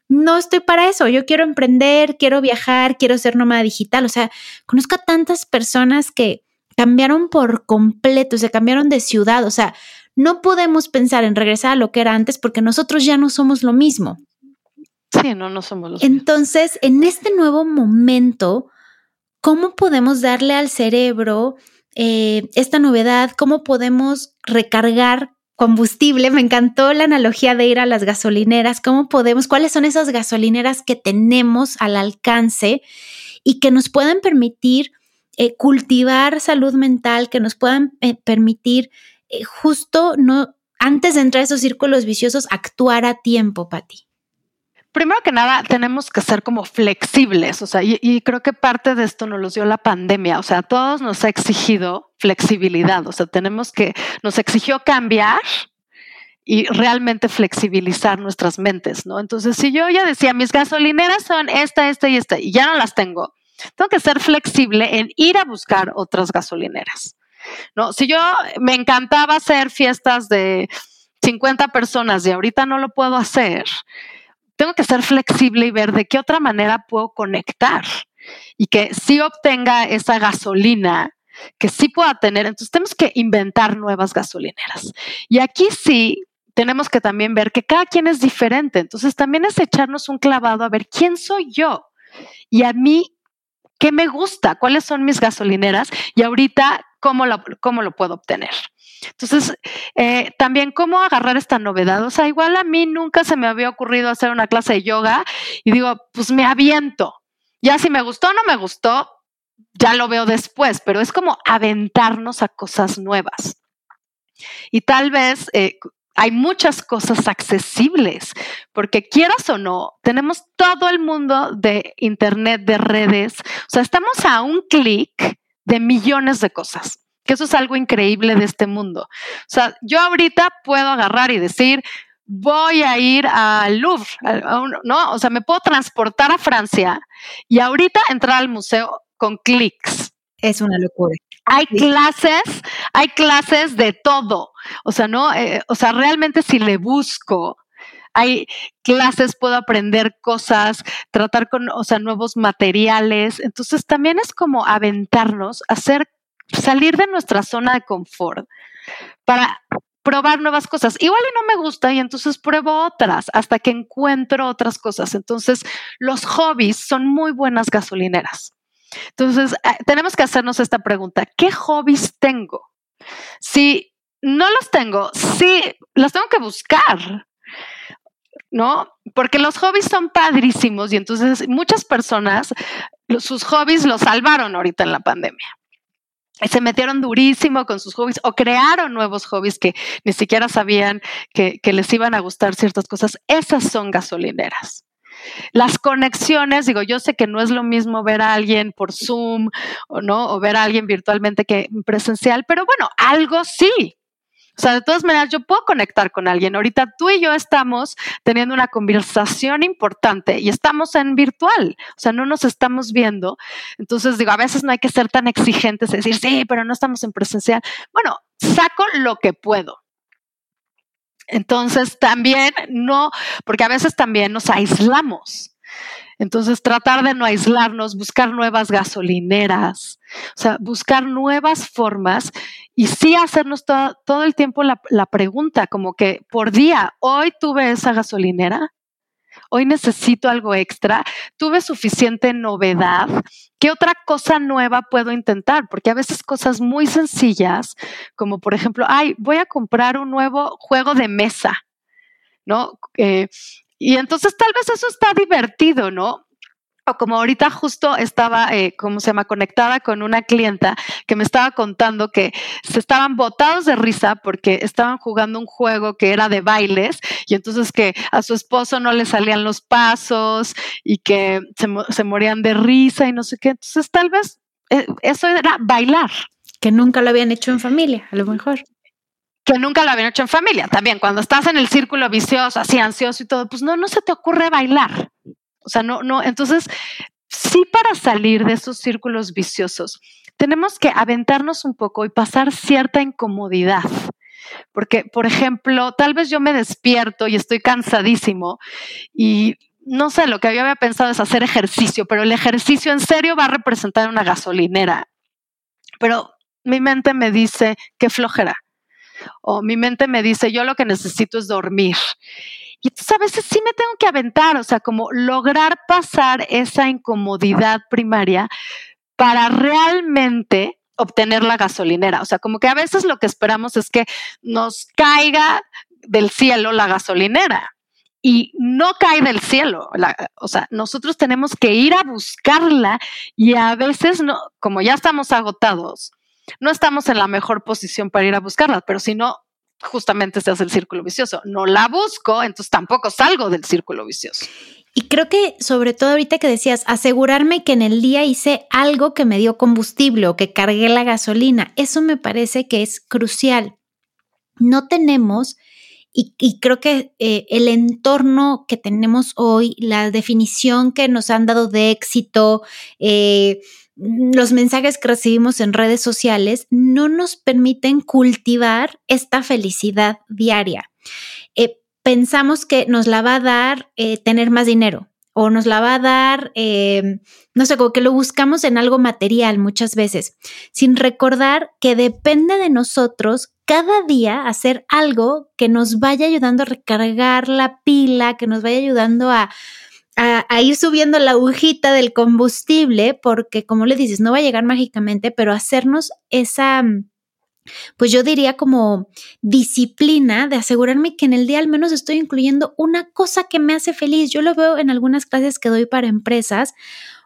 no estoy para eso, yo quiero emprender, quiero viajar, quiero ser nómada digital. O sea, conozco a tantas personas que cambiaron por completo, se cambiaron de ciudad. O sea, no podemos pensar en regresar a lo que era antes porque nosotros ya no somos lo mismo. Sí, no, no somos lo mismo. Entonces, en este nuevo momento, ¿cómo podemos darle al cerebro eh, esta novedad? ¿Cómo podemos recargar combustible? Me encantó la analogía de ir a las gasolineras. ¿Cómo podemos? ¿Cuáles son esas gasolineras que tenemos al alcance y que nos pueden permitir eh, cultivar salud mental, que nos puedan eh, permitir eh, justo no antes de entrar a esos círculos viciosos actuar a tiempo, Patty? Primero que nada, tenemos que ser como flexibles, o sea, y, y creo que parte de esto nos lo dio la pandemia, o sea, a todos nos ha exigido flexibilidad, o sea, tenemos que, nos exigió cambiar y realmente flexibilizar nuestras mentes, ¿no? Entonces, si yo ya decía, mis gasolineras son esta, esta y esta, y ya no las tengo, tengo que ser flexible en ir a buscar otras gasolineras, ¿no? Si yo me encantaba hacer fiestas de cincuenta personas y ahorita no lo puedo hacer, tengo que ser flexible y ver de qué otra manera puedo conectar y que sí obtenga esa gasolina que sí pueda tener. Entonces tenemos que inventar nuevas gasolineras. Y aquí sí tenemos que también ver que cada quien es diferente. Entonces también es echarnos un clavado a ver quién soy yo y a mí qué me gusta, cuáles son mis gasolineras y ahorita cómo lo, cómo lo puedo obtener. Entonces, eh, también cómo agarrar esta novedad. O sea, igual a mí nunca se me había ocurrido hacer una clase de yoga y digo, pues me aviento. Ya si me gustó o no me gustó, ya lo veo después, pero es como aventarnos a cosas nuevas. Y tal vez eh, hay muchas cosas accesibles, porque quieras o no, tenemos todo el mundo de internet, de redes. O sea, estamos a un clic de millones de cosas. Que eso es algo increíble de este mundo. O sea, yo ahorita puedo agarrar y decir, voy a ir al Louvre, a un, ¿no? O sea, me puedo transportar a Francia y ahorita entrar al museo con clics. Es una locura. Hay sí. clases, hay clases de todo. O sea, no, eh, o sea, realmente si le busco, hay clases, puedo aprender cosas, tratar con, o sea, nuevos materiales. Entonces, también es como aventarnos, hacer salir de nuestra zona de confort para pro, probar nuevas cosas. Igual y no me gusta y entonces pruebo otras hasta que encuentro otras cosas. Entonces, los hobbies son muy buenas gasolineras. Entonces, tenemos que hacernos esta pregunta. ¿Qué hobbies tengo? Si no los tengo, sí, los tengo que buscar, ¿no? Porque los hobbies son padrísimos y entonces muchas personas, sus hobbies los salvaron ahorita en la pandemia. Se metieron durísimo con sus hobbies o crearon nuevos hobbies que ni siquiera sabían que, que les iban a gustar ciertas cosas. Esas son gasolineras. Las conexiones, digo, yo sé que no es lo mismo ver a alguien por Zoom o no, o ver a alguien virtualmente que presencial, pero bueno, algo sí. O sea, de todas maneras, yo puedo conectar con alguien. Ahorita tú y yo estamos teniendo una conversación importante y estamos en virtual. O sea, no nos estamos viendo. Entonces, digo, a veces no hay que ser tan exigentes y decir, sí, pero no estamos en presencial. Bueno, saco lo que puedo. Entonces, también no, porque a veces también nos aislamos. Entonces, tratar de no aislarnos, buscar nuevas gasolineras, o sea, buscar nuevas formas y sí hacernos to- todo el tiempo la, la pregunta, como que por día, hoy tuve esa gasolinera, hoy necesito algo extra, tuve suficiente novedad, ¿qué otra cosa nueva puedo intentar? Porque a veces cosas muy sencillas, como por ejemplo, ay, voy a comprar un nuevo juego de mesa, ¿no? Eh, Y entonces tal vez eso está divertido, ¿no? O como ahorita justo estaba, eh, ¿cómo se llama? Conectada con una clienta que me estaba contando que se estaban botados de risa porque estaban jugando un juego que era de bailes y entonces que a su esposo no le salían los pasos y que se, se morían de risa y no sé qué. Entonces tal vez eh, eso era bailar. Que nunca lo habían hecho en familia, a lo mejor. Que nunca lo habían hecho en familia. También cuando estás en el círculo vicioso, así ansioso y todo, pues no, no se te ocurre bailar. O sea, no, no. Entonces, sí, para salir de esos círculos viciosos, tenemos que aventarnos un poco y pasar cierta incomodidad. Porque, por ejemplo, tal vez yo me despierto y estoy cansadísimo y no sé, lo que yo había pensado es hacer ejercicio, pero el ejercicio en serio va a representar una gasolinera. Pero mi mente me dice, qué flojera. O mi mente me dice, yo lo que necesito es dormir. Y entonces a veces sí me tengo que aventar, o sea, como lograr pasar esa incomodidad primaria para realmente obtener la gasolinera. O sea, como que a veces lo que esperamos es que nos caiga del cielo la gasolinera. Y no cae del cielo. La, o sea, nosotros tenemos que ir a buscarla y a veces, no, como ya estamos agotados, no estamos en la mejor posición para ir a buscarla, pero si no, justamente se hace el círculo vicioso. No la busco, entonces tampoco salgo del círculo vicioso. Y creo que sobre todo ahorita que decías, asegurarme que en el día hice algo que me dio combustible o que cargué la gasolina, eso me parece que es crucial. No tenemos, y, y creo que eh, el entorno que tenemos hoy, la definición que nos han dado de éxito, eh, los mensajes que recibimos en redes sociales no nos permiten cultivar esta felicidad diaria. Eh, pensamos que nos la va a dar eh, tener más dinero o nos la va a dar, eh, no sé, como que lo buscamos en algo material muchas veces, sin recordar que depende de nosotros cada día hacer algo que nos vaya ayudando a recargar la pila, que nos vaya ayudando a A, a ir subiendo la agujita del combustible, porque como le dices, no va a llegar mágicamente, pero hacernos esa, pues yo diría como disciplina de asegurarme que en el día al menos estoy incluyendo una cosa que me hace feliz. Yo lo veo en algunas clases que doy para empresas,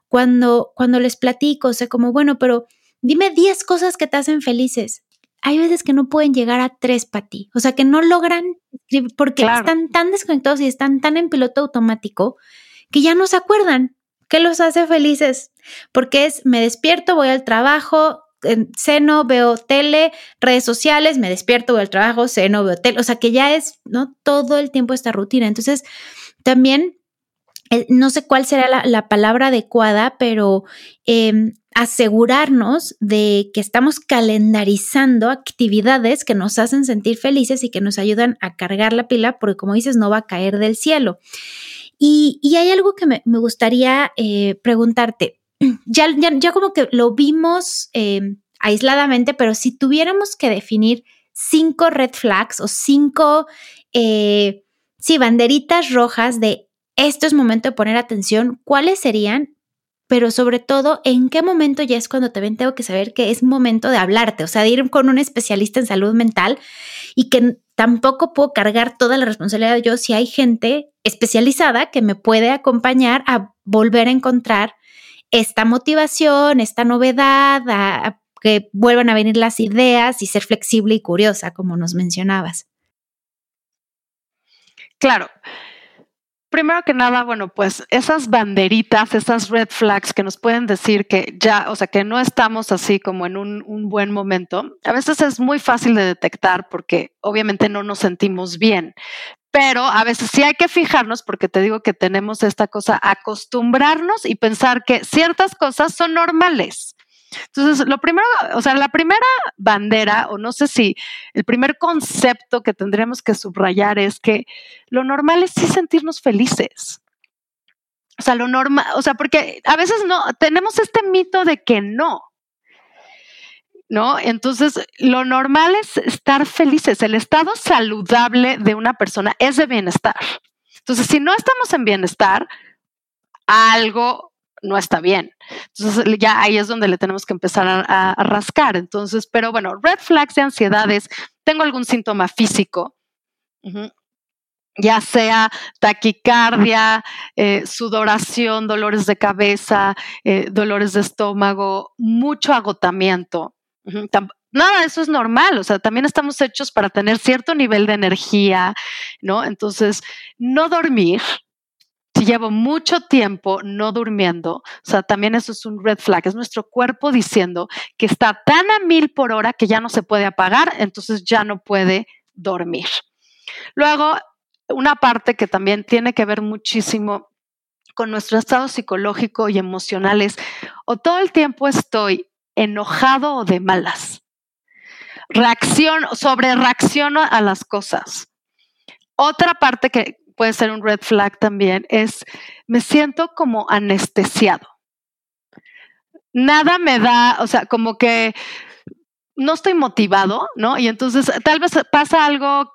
cuando, cuando les platico, o sea, como bueno, pero dime diez cosas que te hacen felices. Hay veces que no pueden llegar a tres para ti, o sea, que no logran escribir porque claro, están tan desconectados y están tan en piloto automático que ya no se acuerdan, que los hace felices, porque es me despierto, voy al trabajo, eh, ceno, veo tele, redes sociales, me despierto, voy al trabajo, ceno, veo tele, o sea que ya es, ¿no? Todo el tiempo esta rutina. Entonces también, eh, no sé cuál será la, la palabra adecuada, pero eh, asegurarnos de que estamos calendarizando actividades que nos hacen sentir felices y que nos ayudan a cargar la pila, porque como dices, no va a caer del cielo. Y, y hay algo que me, me gustaría eh, preguntarte. Ya, ya, ya como que lo vimos eh, aisladamente, pero si tuviéramos que definir cinco red flags o cinco, eh, sí, banderitas rojas de esto es momento de poner atención, ¿cuáles serían? Pero sobre todo, ¿en qué momento ya es cuando te ven? Tengo que saber que es momento de hablarte, o sea, de ir con un especialista en salud mental y que tampoco puedo cargar toda la responsabilidad yo si hay gente especializada que me puede acompañar a volver a encontrar esta motivación, esta novedad, a, a que vuelvan a venir las ideas y ser flexible y curiosa, como nos mencionabas. Claro. Primero que nada, bueno, pues esas banderitas, esas red flags que nos pueden decir que ya, o sea, que no estamos así como en un, un buen momento, a veces es muy fácil de detectar porque obviamente no nos sentimos bien, pero a veces sí hay que fijarnos porque te digo que tenemos esta cosa, acostumbrarnos y pensar que ciertas cosas son normales. Entonces, lo primero, o sea, la primera bandera, o no sé si el primer concepto que tendríamos que subrayar es que lo normal es sí sentirnos felices. O sea, lo normal, o sea, porque a veces no, tenemos este mito de que no, ¿no? Entonces, lo normal es estar felices. El estado saludable de una persona es de bienestar. Entonces, si no estamos en bienestar, algo no está bien. Entonces ya ahí es donde le tenemos que empezar a, a rascar. Entonces, pero bueno, red flags de ansiedades, tengo algún síntoma físico, uh-huh. ya sea taquicardia, eh, sudoración, dolores de cabeza, eh, dolores de estómago, mucho agotamiento. Uh-huh. Tamp- Nada, eso es normal, o sea, también estamos hechos para tener cierto nivel de energía, ¿no? Entonces, no dormir. Si llevo mucho tiempo no durmiendo, o sea, también eso es un red flag, es nuestro cuerpo diciendo que está tan a mil por hora que ya no se puede apagar, entonces ya no puede dormir. Luego, una parte que también tiene que ver muchísimo con nuestro estado psicológico y emocional es, o todo el tiempo estoy enojado o de malas, reacciono, sobre reacciono a las cosas. Otra parte que puede ser un red flag también, es me siento como anestesiado. Nada me da, o sea, como que no estoy motivado, ¿no? Y entonces tal vez pasa algo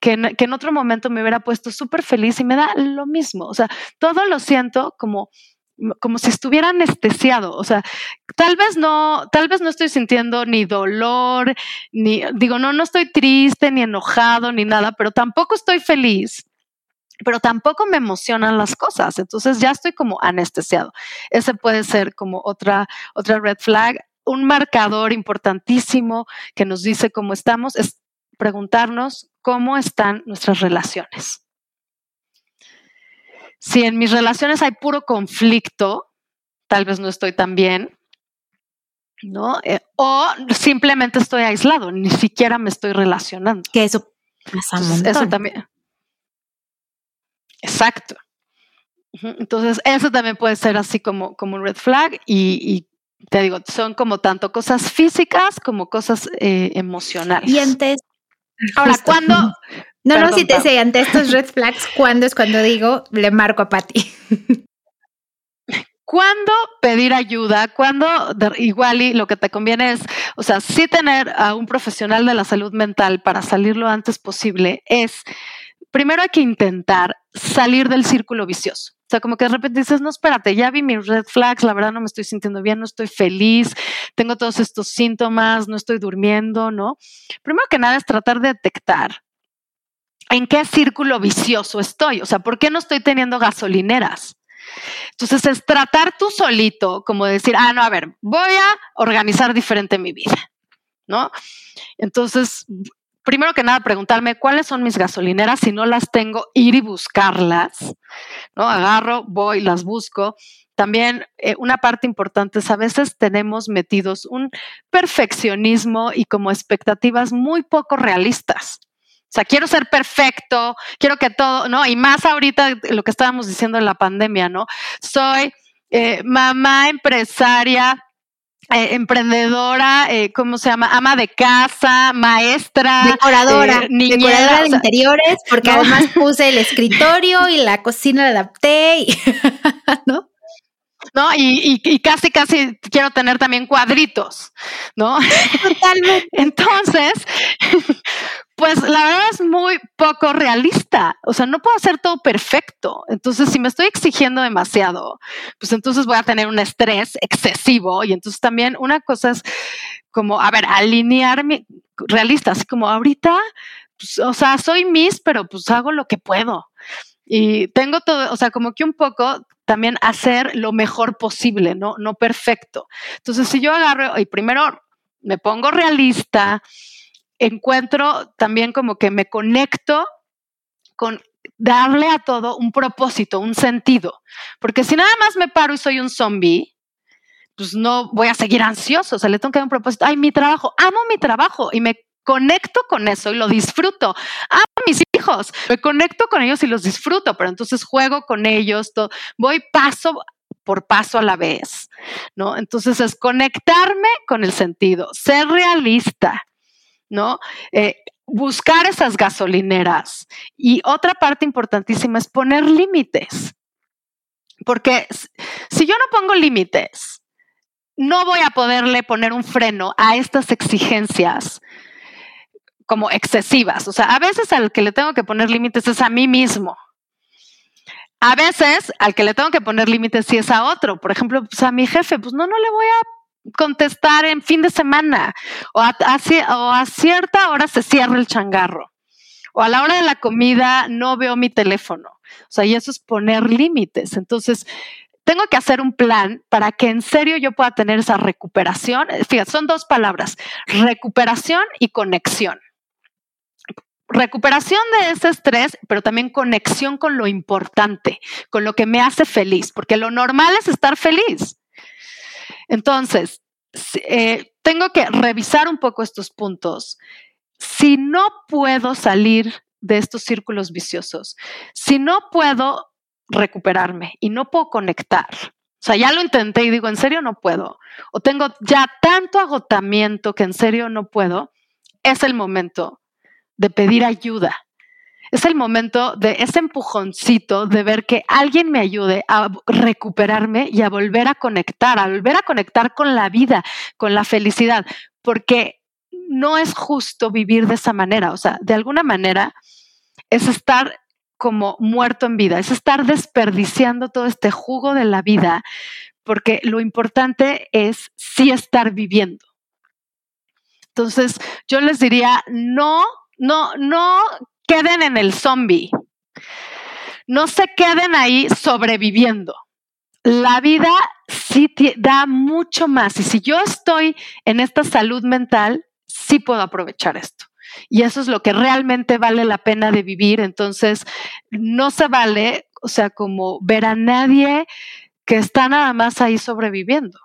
que, que en otro momento me hubiera puesto súper feliz y me da lo mismo. O sea, todo lo siento como, como si estuviera anestesiado. O sea, tal vez no, tal vez no estoy sintiendo ni dolor, ni digo, no, no estoy triste, ni enojado, ni nada, pero tampoco estoy feliz. Pero tampoco me emocionan las cosas, entonces ya estoy como anestesiado. Ese puede ser como otra, otra red flag. Un marcador importantísimo que nos dice cómo estamos es preguntarnos cómo están nuestras relaciones. Si en mis relaciones hay puro conflicto, tal vez no estoy tan bien, ¿no? Eh, o simplemente estoy aislado, ni siquiera me estoy relacionando. Que eso pasa un montón. Eso también. Exacto. Entonces, eso también puede ser así como, como un red flag y, y te digo, son como tanto cosas físicas como cosas eh, emocionales. Y antes... Ahora, justo. ¿Cuándo? No, Perdón, no, si te sé, ante estos red flags, ¿cuándo es cuando digo, le marco a Patty? ¿Cuándo pedir ayuda? ¿Cuándo? Igual y lo que te conviene es, o sea, sí tener a un profesional de la salud mental para salir lo antes posible es... Primero hay que intentar salir del círculo vicioso. O sea, como que de repente dices, no, espérate, ya vi mis red flags, la verdad no me estoy sintiendo bien, no estoy feliz, tengo todos estos síntomas, no estoy durmiendo, ¿no? Primero que nada es tratar de detectar en qué círculo vicioso estoy. O sea, ¿por qué no estoy teniendo gasolineras? Entonces es tratar tú solito, como decir, ah, no, a ver, voy a organizar diferente mi vida, ¿no? Entonces... Primero que nada, preguntarme cuáles son mis gasolineras, si no las tengo, ir y buscarlas, ¿no? Agarro, voy, las busco. También eh, una parte importante es a veces tenemos metidos un perfeccionismo y como expectativas muy poco realistas. O sea, quiero ser perfecto, quiero que todo, ¿no? Y más ahorita lo que estábamos diciendo en la pandemia, ¿no? Soy eh, mamá empresaria, Eh, emprendedora, eh, ¿cómo se llama? Ama de casa, maestra, decoradora, eh, niñera, decoradora de o sea, interiores, porque no. Además puse el escritorio y la cocina la adapté, y, ¿no? ¿no? Y, y, y casi, casi quiero tener también cuadritos, ¿no? Totalmente. Entonces, pues la verdad es muy poco realista. O sea, no puedo hacer todo perfecto. Entonces, si me estoy exigiendo demasiado, pues entonces voy a tener un estrés excesivo. Y entonces también una cosa es como, a ver, alinearme realista, así como ahorita, pues, o sea, soy Miss, pero pues hago lo que puedo. Y tengo todo, o sea, como que un poco también hacer lo mejor posible, ¿no? No perfecto. Entonces, si yo agarro y primero me pongo realista, encuentro también como que me conecto con darle a todo un propósito, un sentido. Porque si nada más me paro y soy un zombie, pues no voy a seguir ansioso. O sea, le tengo que dar un propósito. Ay, mi trabajo, amo mi trabajo y me conecto con eso y lo disfruto. Amo a mis hijos, me conecto con ellos y los disfruto, pero entonces juego con ellos, todo. Voy paso por paso a la vez, ¿no? Entonces es conectarme con el sentido, ser realista, ¿no? Eh, buscar esas gasolineras. Y otra parte importantísima es poner límites, porque si yo no pongo límites, no voy a poderle poner un freno a estas exigencias como excesivas. O sea, a veces al que le tengo que poner límites es a mí mismo. A veces al que le tengo que poner límites sí es a otro. Por ejemplo, pues a mi jefe, pues no, no le voy a contestar en fin de semana. O a, a, o a cierta hora se cierra el changarro. O a la hora de la comida no veo mi teléfono. O sea, y eso es poner límites. Entonces, tengo que hacer un plan para que en serio yo pueda tener esa recuperación. Fíjate, son dos palabras, recuperación y conexión. Recuperación de ese estrés, pero también conexión con lo importante, con lo que me hace feliz, porque lo normal es estar feliz. Entonces, eh, tengo que revisar un poco estos puntos. Si no puedo salir de estos círculos viciosos, si no puedo recuperarme y no puedo conectar, o sea, ya lo intenté y digo, en serio no puedo, o tengo ya tanto agotamiento que en serio no puedo, es el momento de pedir ayuda. Es el momento de ese empujoncito de ver que alguien me ayude a recuperarme y a volver a conectar, a volver a conectar con la vida, con la felicidad, porque no es justo vivir de esa manera. O sea, de alguna manera es estar como muerto en vida, es estar desperdiciando todo este jugo de la vida, porque lo importante es sí estar viviendo. Entonces, yo les diría, no, no, no queden en el zombie. No se queden ahí sobreviviendo. La vida sí te da mucho más. Y si yo estoy en esta salud mental, sí puedo aprovechar esto. Y eso es lo que realmente vale la pena de vivir. Entonces, no se vale, o sea, como ver a nadie que está nada más ahí sobreviviendo.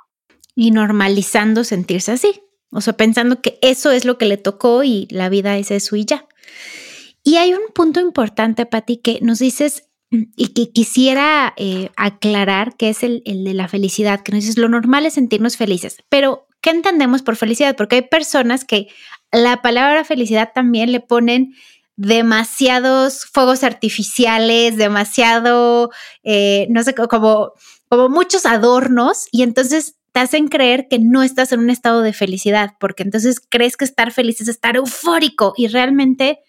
Y normalizando sentirse así. O sea, pensando que eso es lo que le tocó y la vida es eso y ya. Y hay un punto importante, Patty, que nos dices y que quisiera eh, aclarar, que es el, el de la felicidad, que nos dices, lo normal es sentirnos felices. Pero, ¿qué entendemos por felicidad? Porque hay personas que la palabra felicidad también le ponen demasiados fuegos artificiales, demasiado, eh, no sé, como, como muchos adornos, y entonces te hacen creer que no estás en un estado de felicidad, porque entonces crees que estar feliz es estar eufórico y realmente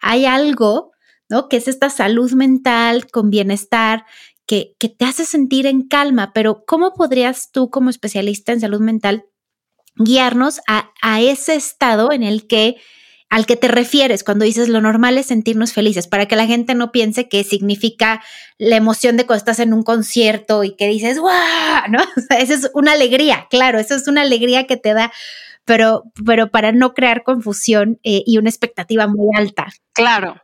hay algo, ¿no? Que es esta salud mental con bienestar que, que te hace sentir en calma. Pero ¿cómo podrías tú, como especialista en salud mental, guiarnos a, a ese estado en el que, al que te refieres cuando dices lo normal es sentirnos felices, para que la gente no piense que significa la emoción de cuando estás en un concierto y que dices ¡guau!, ¿no? O sea, esa es una alegría, claro, eso es una alegría que te da, pero, pero para no crear confusión eh, y una expectativa muy alta. Claro,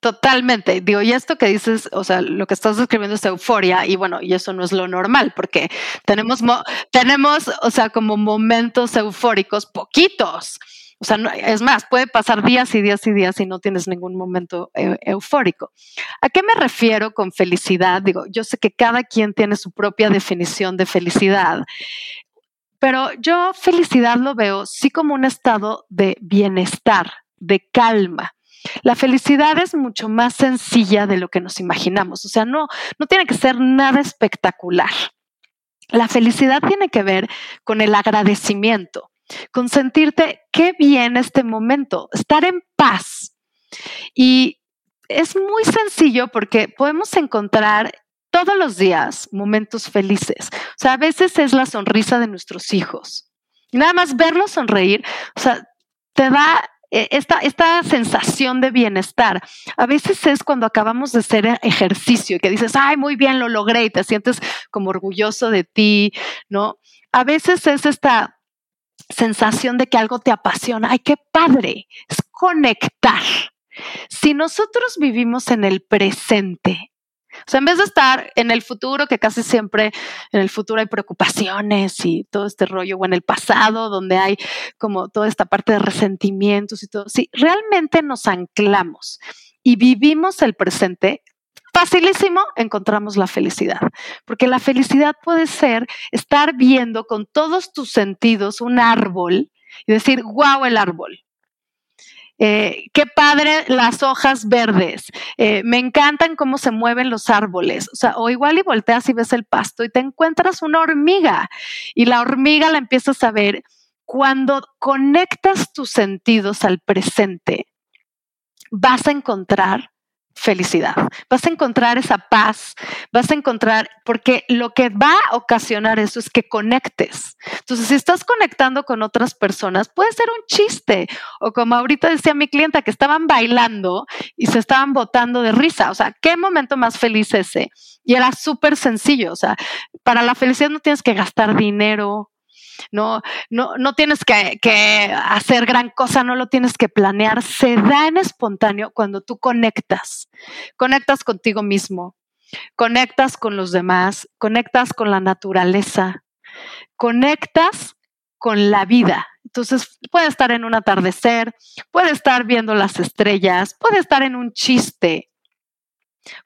totalmente. Digo, y esto que dices, o sea, lo que estás describiendo es euforia, y bueno, y eso no es lo normal, porque tenemos, mo- tenemos, o sea, como momentos eufóricos poquitos. O sea, no, es más, puede pasar días y días y días y no tienes ningún momento eu- eufórico. ¿A qué me refiero con felicidad? Digo, yo sé que cada quien tiene su propia definición de felicidad, pero yo felicidad lo veo sí como un estado de bienestar, de calma. La felicidad es mucho más sencilla de lo que nos imaginamos. O sea, no, no tiene que ser nada espectacular. La felicidad tiene que ver con el agradecimiento, con sentirte qué bien este momento, estar en paz. Y es muy sencillo porque podemos encontrar todos los días momentos felices. O sea, a veces es la sonrisa de nuestros hijos. Y nada más verlos sonreír, o sea, te da esta, esta sensación de bienestar. A veces es cuando acabamos de hacer ejercicio y que dices, ay, muy bien, lo logré, y te sientes como orgulloso de ti, ¿no? A veces es esta sensación de que algo te apasiona. Ay, qué padre, es conectar. Si nosotros vivimos en el presente, o sea, en vez de estar en el futuro, que casi siempre en el futuro hay preocupaciones y todo este rollo, o en el pasado, donde hay como toda esta parte de resentimientos y todo. Si realmente nos anclamos y vivimos el presente, facilísimo encontramos la felicidad. Porque la felicidad puede ser estar viendo con todos tus sentidos un árbol y decir, wow, el árbol. Eh, qué padre las hojas verdes, eh, me encantan cómo se mueven los árboles, o sea, o igual y volteas y ves el pasto y te encuentras una hormiga y la hormiga la empiezas a ver. Cuando conectas tus sentidos al presente, vas a encontrar felicidad, vas a encontrar esa paz, vas a encontrar, porque lo que va a ocasionar eso es que conectes. Entonces, si estás conectando con otras personas, puede ser un chiste, o como ahorita decía mi clienta, que estaban bailando y se estaban botando de risa. O sea, ¿qué momento más feliz ese? Y era súper sencillo. O sea, para la felicidad no tienes que gastar dinero, no, no, no tienes que, que hacer gran cosa, no lo tienes que planear. Se da en espontáneo cuando tú conectas. Conectas contigo mismo, conectas con los demás, conectas con la naturaleza, conectas con la vida. Entonces, puede estar en un atardecer, puede estar viendo las estrellas, puede estar en un chiste,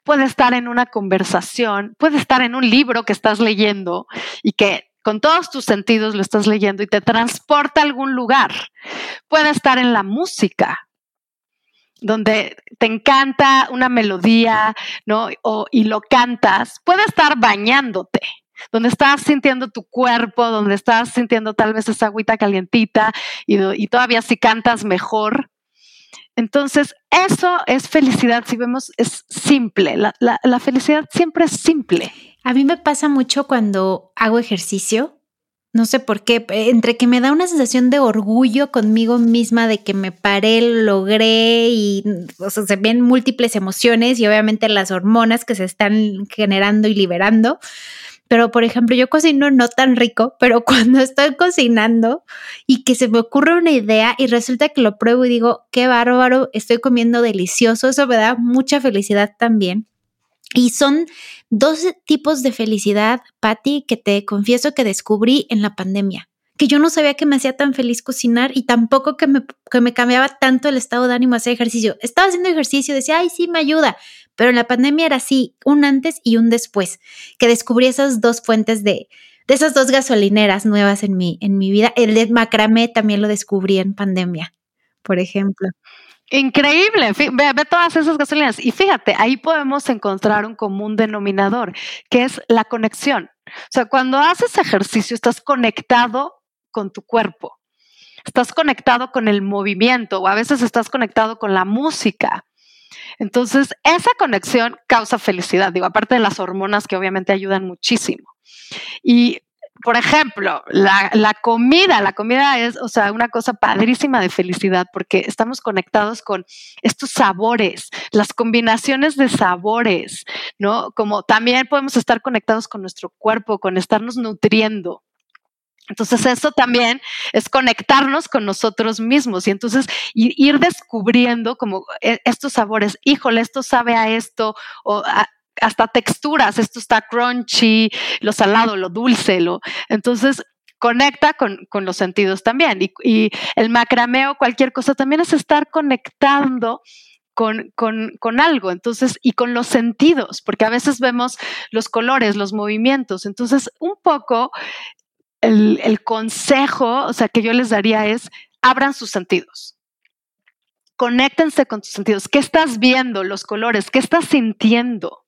puede estar en una conversación, puede estar en un libro que estás leyendo y que con todos tus sentidos lo estás leyendo y te transporta a algún lugar. Puede estar en la música, donde te encanta una melodía, ¿no? O, y lo cantas. Puede estar bañándote, donde estás sintiendo tu cuerpo, donde estás sintiendo tal vez esa agüita calientita y, y todavía si cantas mejor. Entonces, eso es felicidad. Si vemos, es simple. La, la, la felicidad siempre es simple. A mí me pasa mucho cuando hago ejercicio, no sé por qué, entre que me da una sensación de orgullo conmigo misma de que me paré, lo logré y, o sea, se ven múltiples emociones y obviamente las hormonas que se están generando y liberando. Pero, por ejemplo, yo cocino no tan rico, pero cuando estoy cocinando y que se me ocurre una idea y resulta que lo pruebo y digo, qué bárbaro, estoy comiendo delicioso, eso me da mucha felicidad también. Y son dos tipos de felicidad, Patty, que te confieso que descubrí en la pandemia, que yo no sabía que me hacía tan feliz cocinar y tampoco que me, que me cambiaba tanto el estado de ánimo hacer ejercicio. Estaba haciendo ejercicio, decía, ay, sí, me ayuda, pero en la pandemia era así, un antes y un después, que descubrí esas dos fuentes de, de esas dos gasolineras nuevas en mi, en mi vida. El de macramé también lo descubrí en pandemia, por ejemplo. Increíble, ve, ve todas esas gasolineras y fíjate, ahí podemos encontrar un común denominador, que es la conexión. O sea, cuando haces ejercicio estás conectado con tu cuerpo, estás conectado con el movimiento o a veces estás conectado con la música. Entonces, esa conexión causa felicidad, digo, aparte de las hormonas que obviamente ayudan muchísimo. Y por ejemplo, la, la comida, la comida es, o sea, una cosa padrísima de felicidad porque estamos conectados con estos sabores, las combinaciones de sabores, ¿no? Como también podemos estar conectados con nuestro cuerpo, con estarnos nutriendo. Entonces, eso también es conectarnos con nosotros mismos y entonces ir descubriendo como estos sabores. Híjole, esto sabe a esto, o a, hasta texturas, esto está crunchy, lo salado, lo dulce, lo... Entonces conecta con, con los sentidos también y, y el macrameo, cualquier cosa también es estar conectando con, con, con algo, entonces, y con los sentidos, porque a veces vemos los colores, los movimientos. Entonces, un poco el, el consejo, o sea, que yo les daría es abran sus sentidos. Conéctense con tus sentidos. ¿Qué estás viendo? Los colores. ¿Qué estás sintiendo?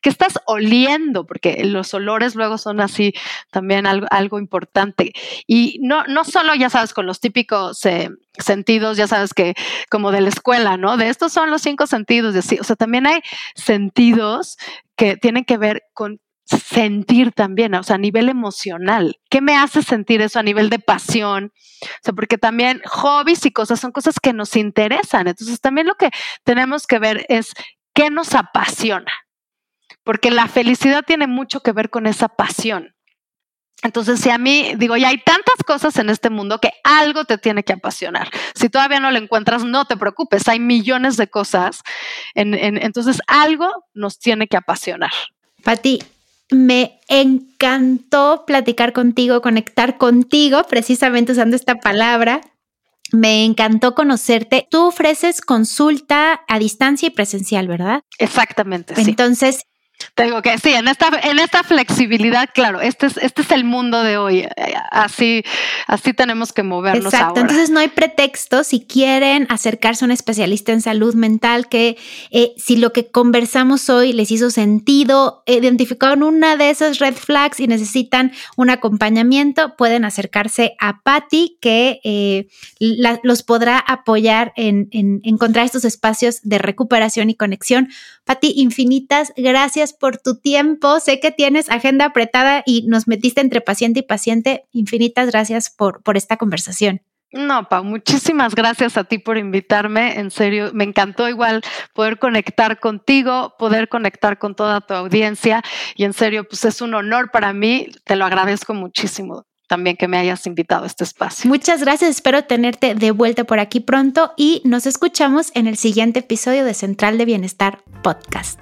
que estás oliendo, porque los olores luego son así también algo, algo importante. Y no, no solo, ya sabes, con los típicos eh, sentidos, ya sabes que como de la escuela, ¿no? De estos son los cinco sentidos, de sí. O sea, también hay sentidos que tienen que ver con sentir también, o sea, a nivel emocional. ¿Qué me hace sentir eso a nivel de pasión? O sea, porque también hobbies y cosas son cosas que nos interesan. Entonces, también lo que tenemos que ver es qué nos apasiona, porque la felicidad tiene mucho que ver con esa pasión. Entonces, si a mí, digo, ya hay tantas cosas en este mundo que algo te tiene que apasionar. Si todavía no lo encuentras, no te preocupes, hay millones de cosas. En, en, entonces, algo nos tiene que apasionar. Patty, me encantó platicar contigo, conectar contigo, precisamente usando esta palabra. Me encantó conocerte. Tú ofreces consulta a distancia y presencial, ¿verdad? Exactamente, sí. Entonces, te digo que sí, en esta, en esta flexibilidad, claro, este es, este es el mundo de hoy. Así, así tenemos que movernos ahora. Exacto, entonces no hay pretexto si quieren acercarse a un especialista en salud mental, que eh, si lo que conversamos hoy les hizo sentido, identificaron una de esas red flags y necesitan un acompañamiento, pueden acercarse a Patty, que eh, la, los podrá apoyar en, en encontrar estos espacios de recuperación y conexión. Patty, infinitas gracias por tu tiempo. Sé que tienes agenda apretada y nos metiste entre paciente y paciente. Infinitas gracias por, por esta conversación. No, Pau, muchísimas gracias a ti por invitarme. En serio, me encantó igual poder conectar contigo, poder conectar con toda tu audiencia y en serio, pues es un honor para mí. Te lo agradezco muchísimo también que me hayas invitado a este espacio. Muchas gracias. Espero tenerte de vuelta por aquí pronto y nos escuchamos en el siguiente episodio de Central de Bienestar Podcast.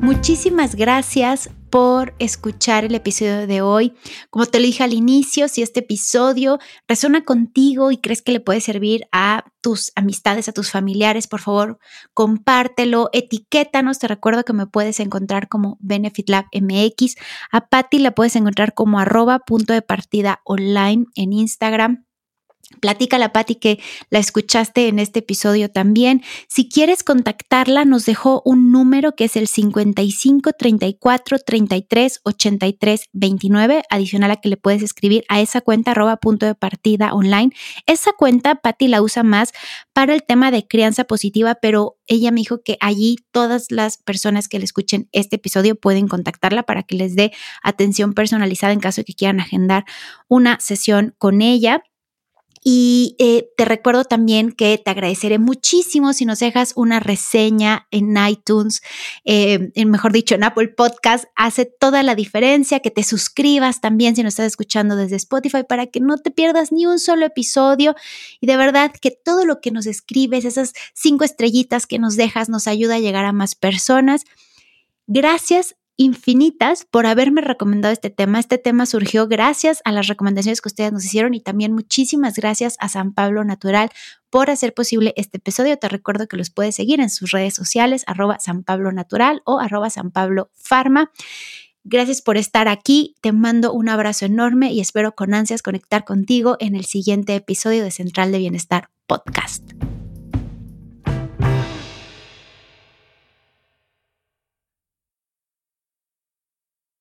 Muchísimas gracias por escuchar el episodio de hoy. Como te lo dije al inicio, si este episodio resuena contigo y crees que le puede servir a tus amistades, a tus familiares, por favor, compártelo, etiquétanos. Te recuerdo que me puedes encontrar como BenefitLabMX. A Patty la puedes encontrar como arroba punto de partida online en Instagram. Platícala a Patty que la escuchaste en este episodio también. Si quieres contactarla, nos dejó un número que es el cincuenta y cinco, treinta y cuatro, treinta y tres, ochenta y tres, veintinueve, adicional a que le puedes escribir a esa cuenta arroba punto de partida online. Esa cuenta Patty la usa más para el tema de crianza positiva, pero ella me dijo que allí todas las personas que le escuchen este episodio pueden contactarla para que les dé atención personalizada en caso de que quieran agendar una sesión con ella. Y eh, te recuerdo también que te agradeceré muchísimo si nos dejas una reseña en iTunes, eh, en, mejor dicho, en Apple Podcast. Hace toda la diferencia. Que te suscribas también si nos estás escuchando desde Spotify para que no te pierdas ni un solo episodio. Y de verdad que todo lo que nos escribes, esas cinco estrellitas que nos dejas, nos ayuda a llegar a más personas. Gracias infinitas por haberme recomendado este tema. Este tema surgió gracias a las recomendaciones que ustedes nos hicieron y también muchísimas gracias a San Pablo Natural por hacer posible este episodio. Te recuerdo que los puedes seguir en sus redes sociales, arroba San Pablo Natural o arroba San Pablo Farma. Gracias por estar aquí. Te mando un abrazo enorme y espero con ansias conectar contigo en el siguiente episodio de Central de Bienestar Podcast.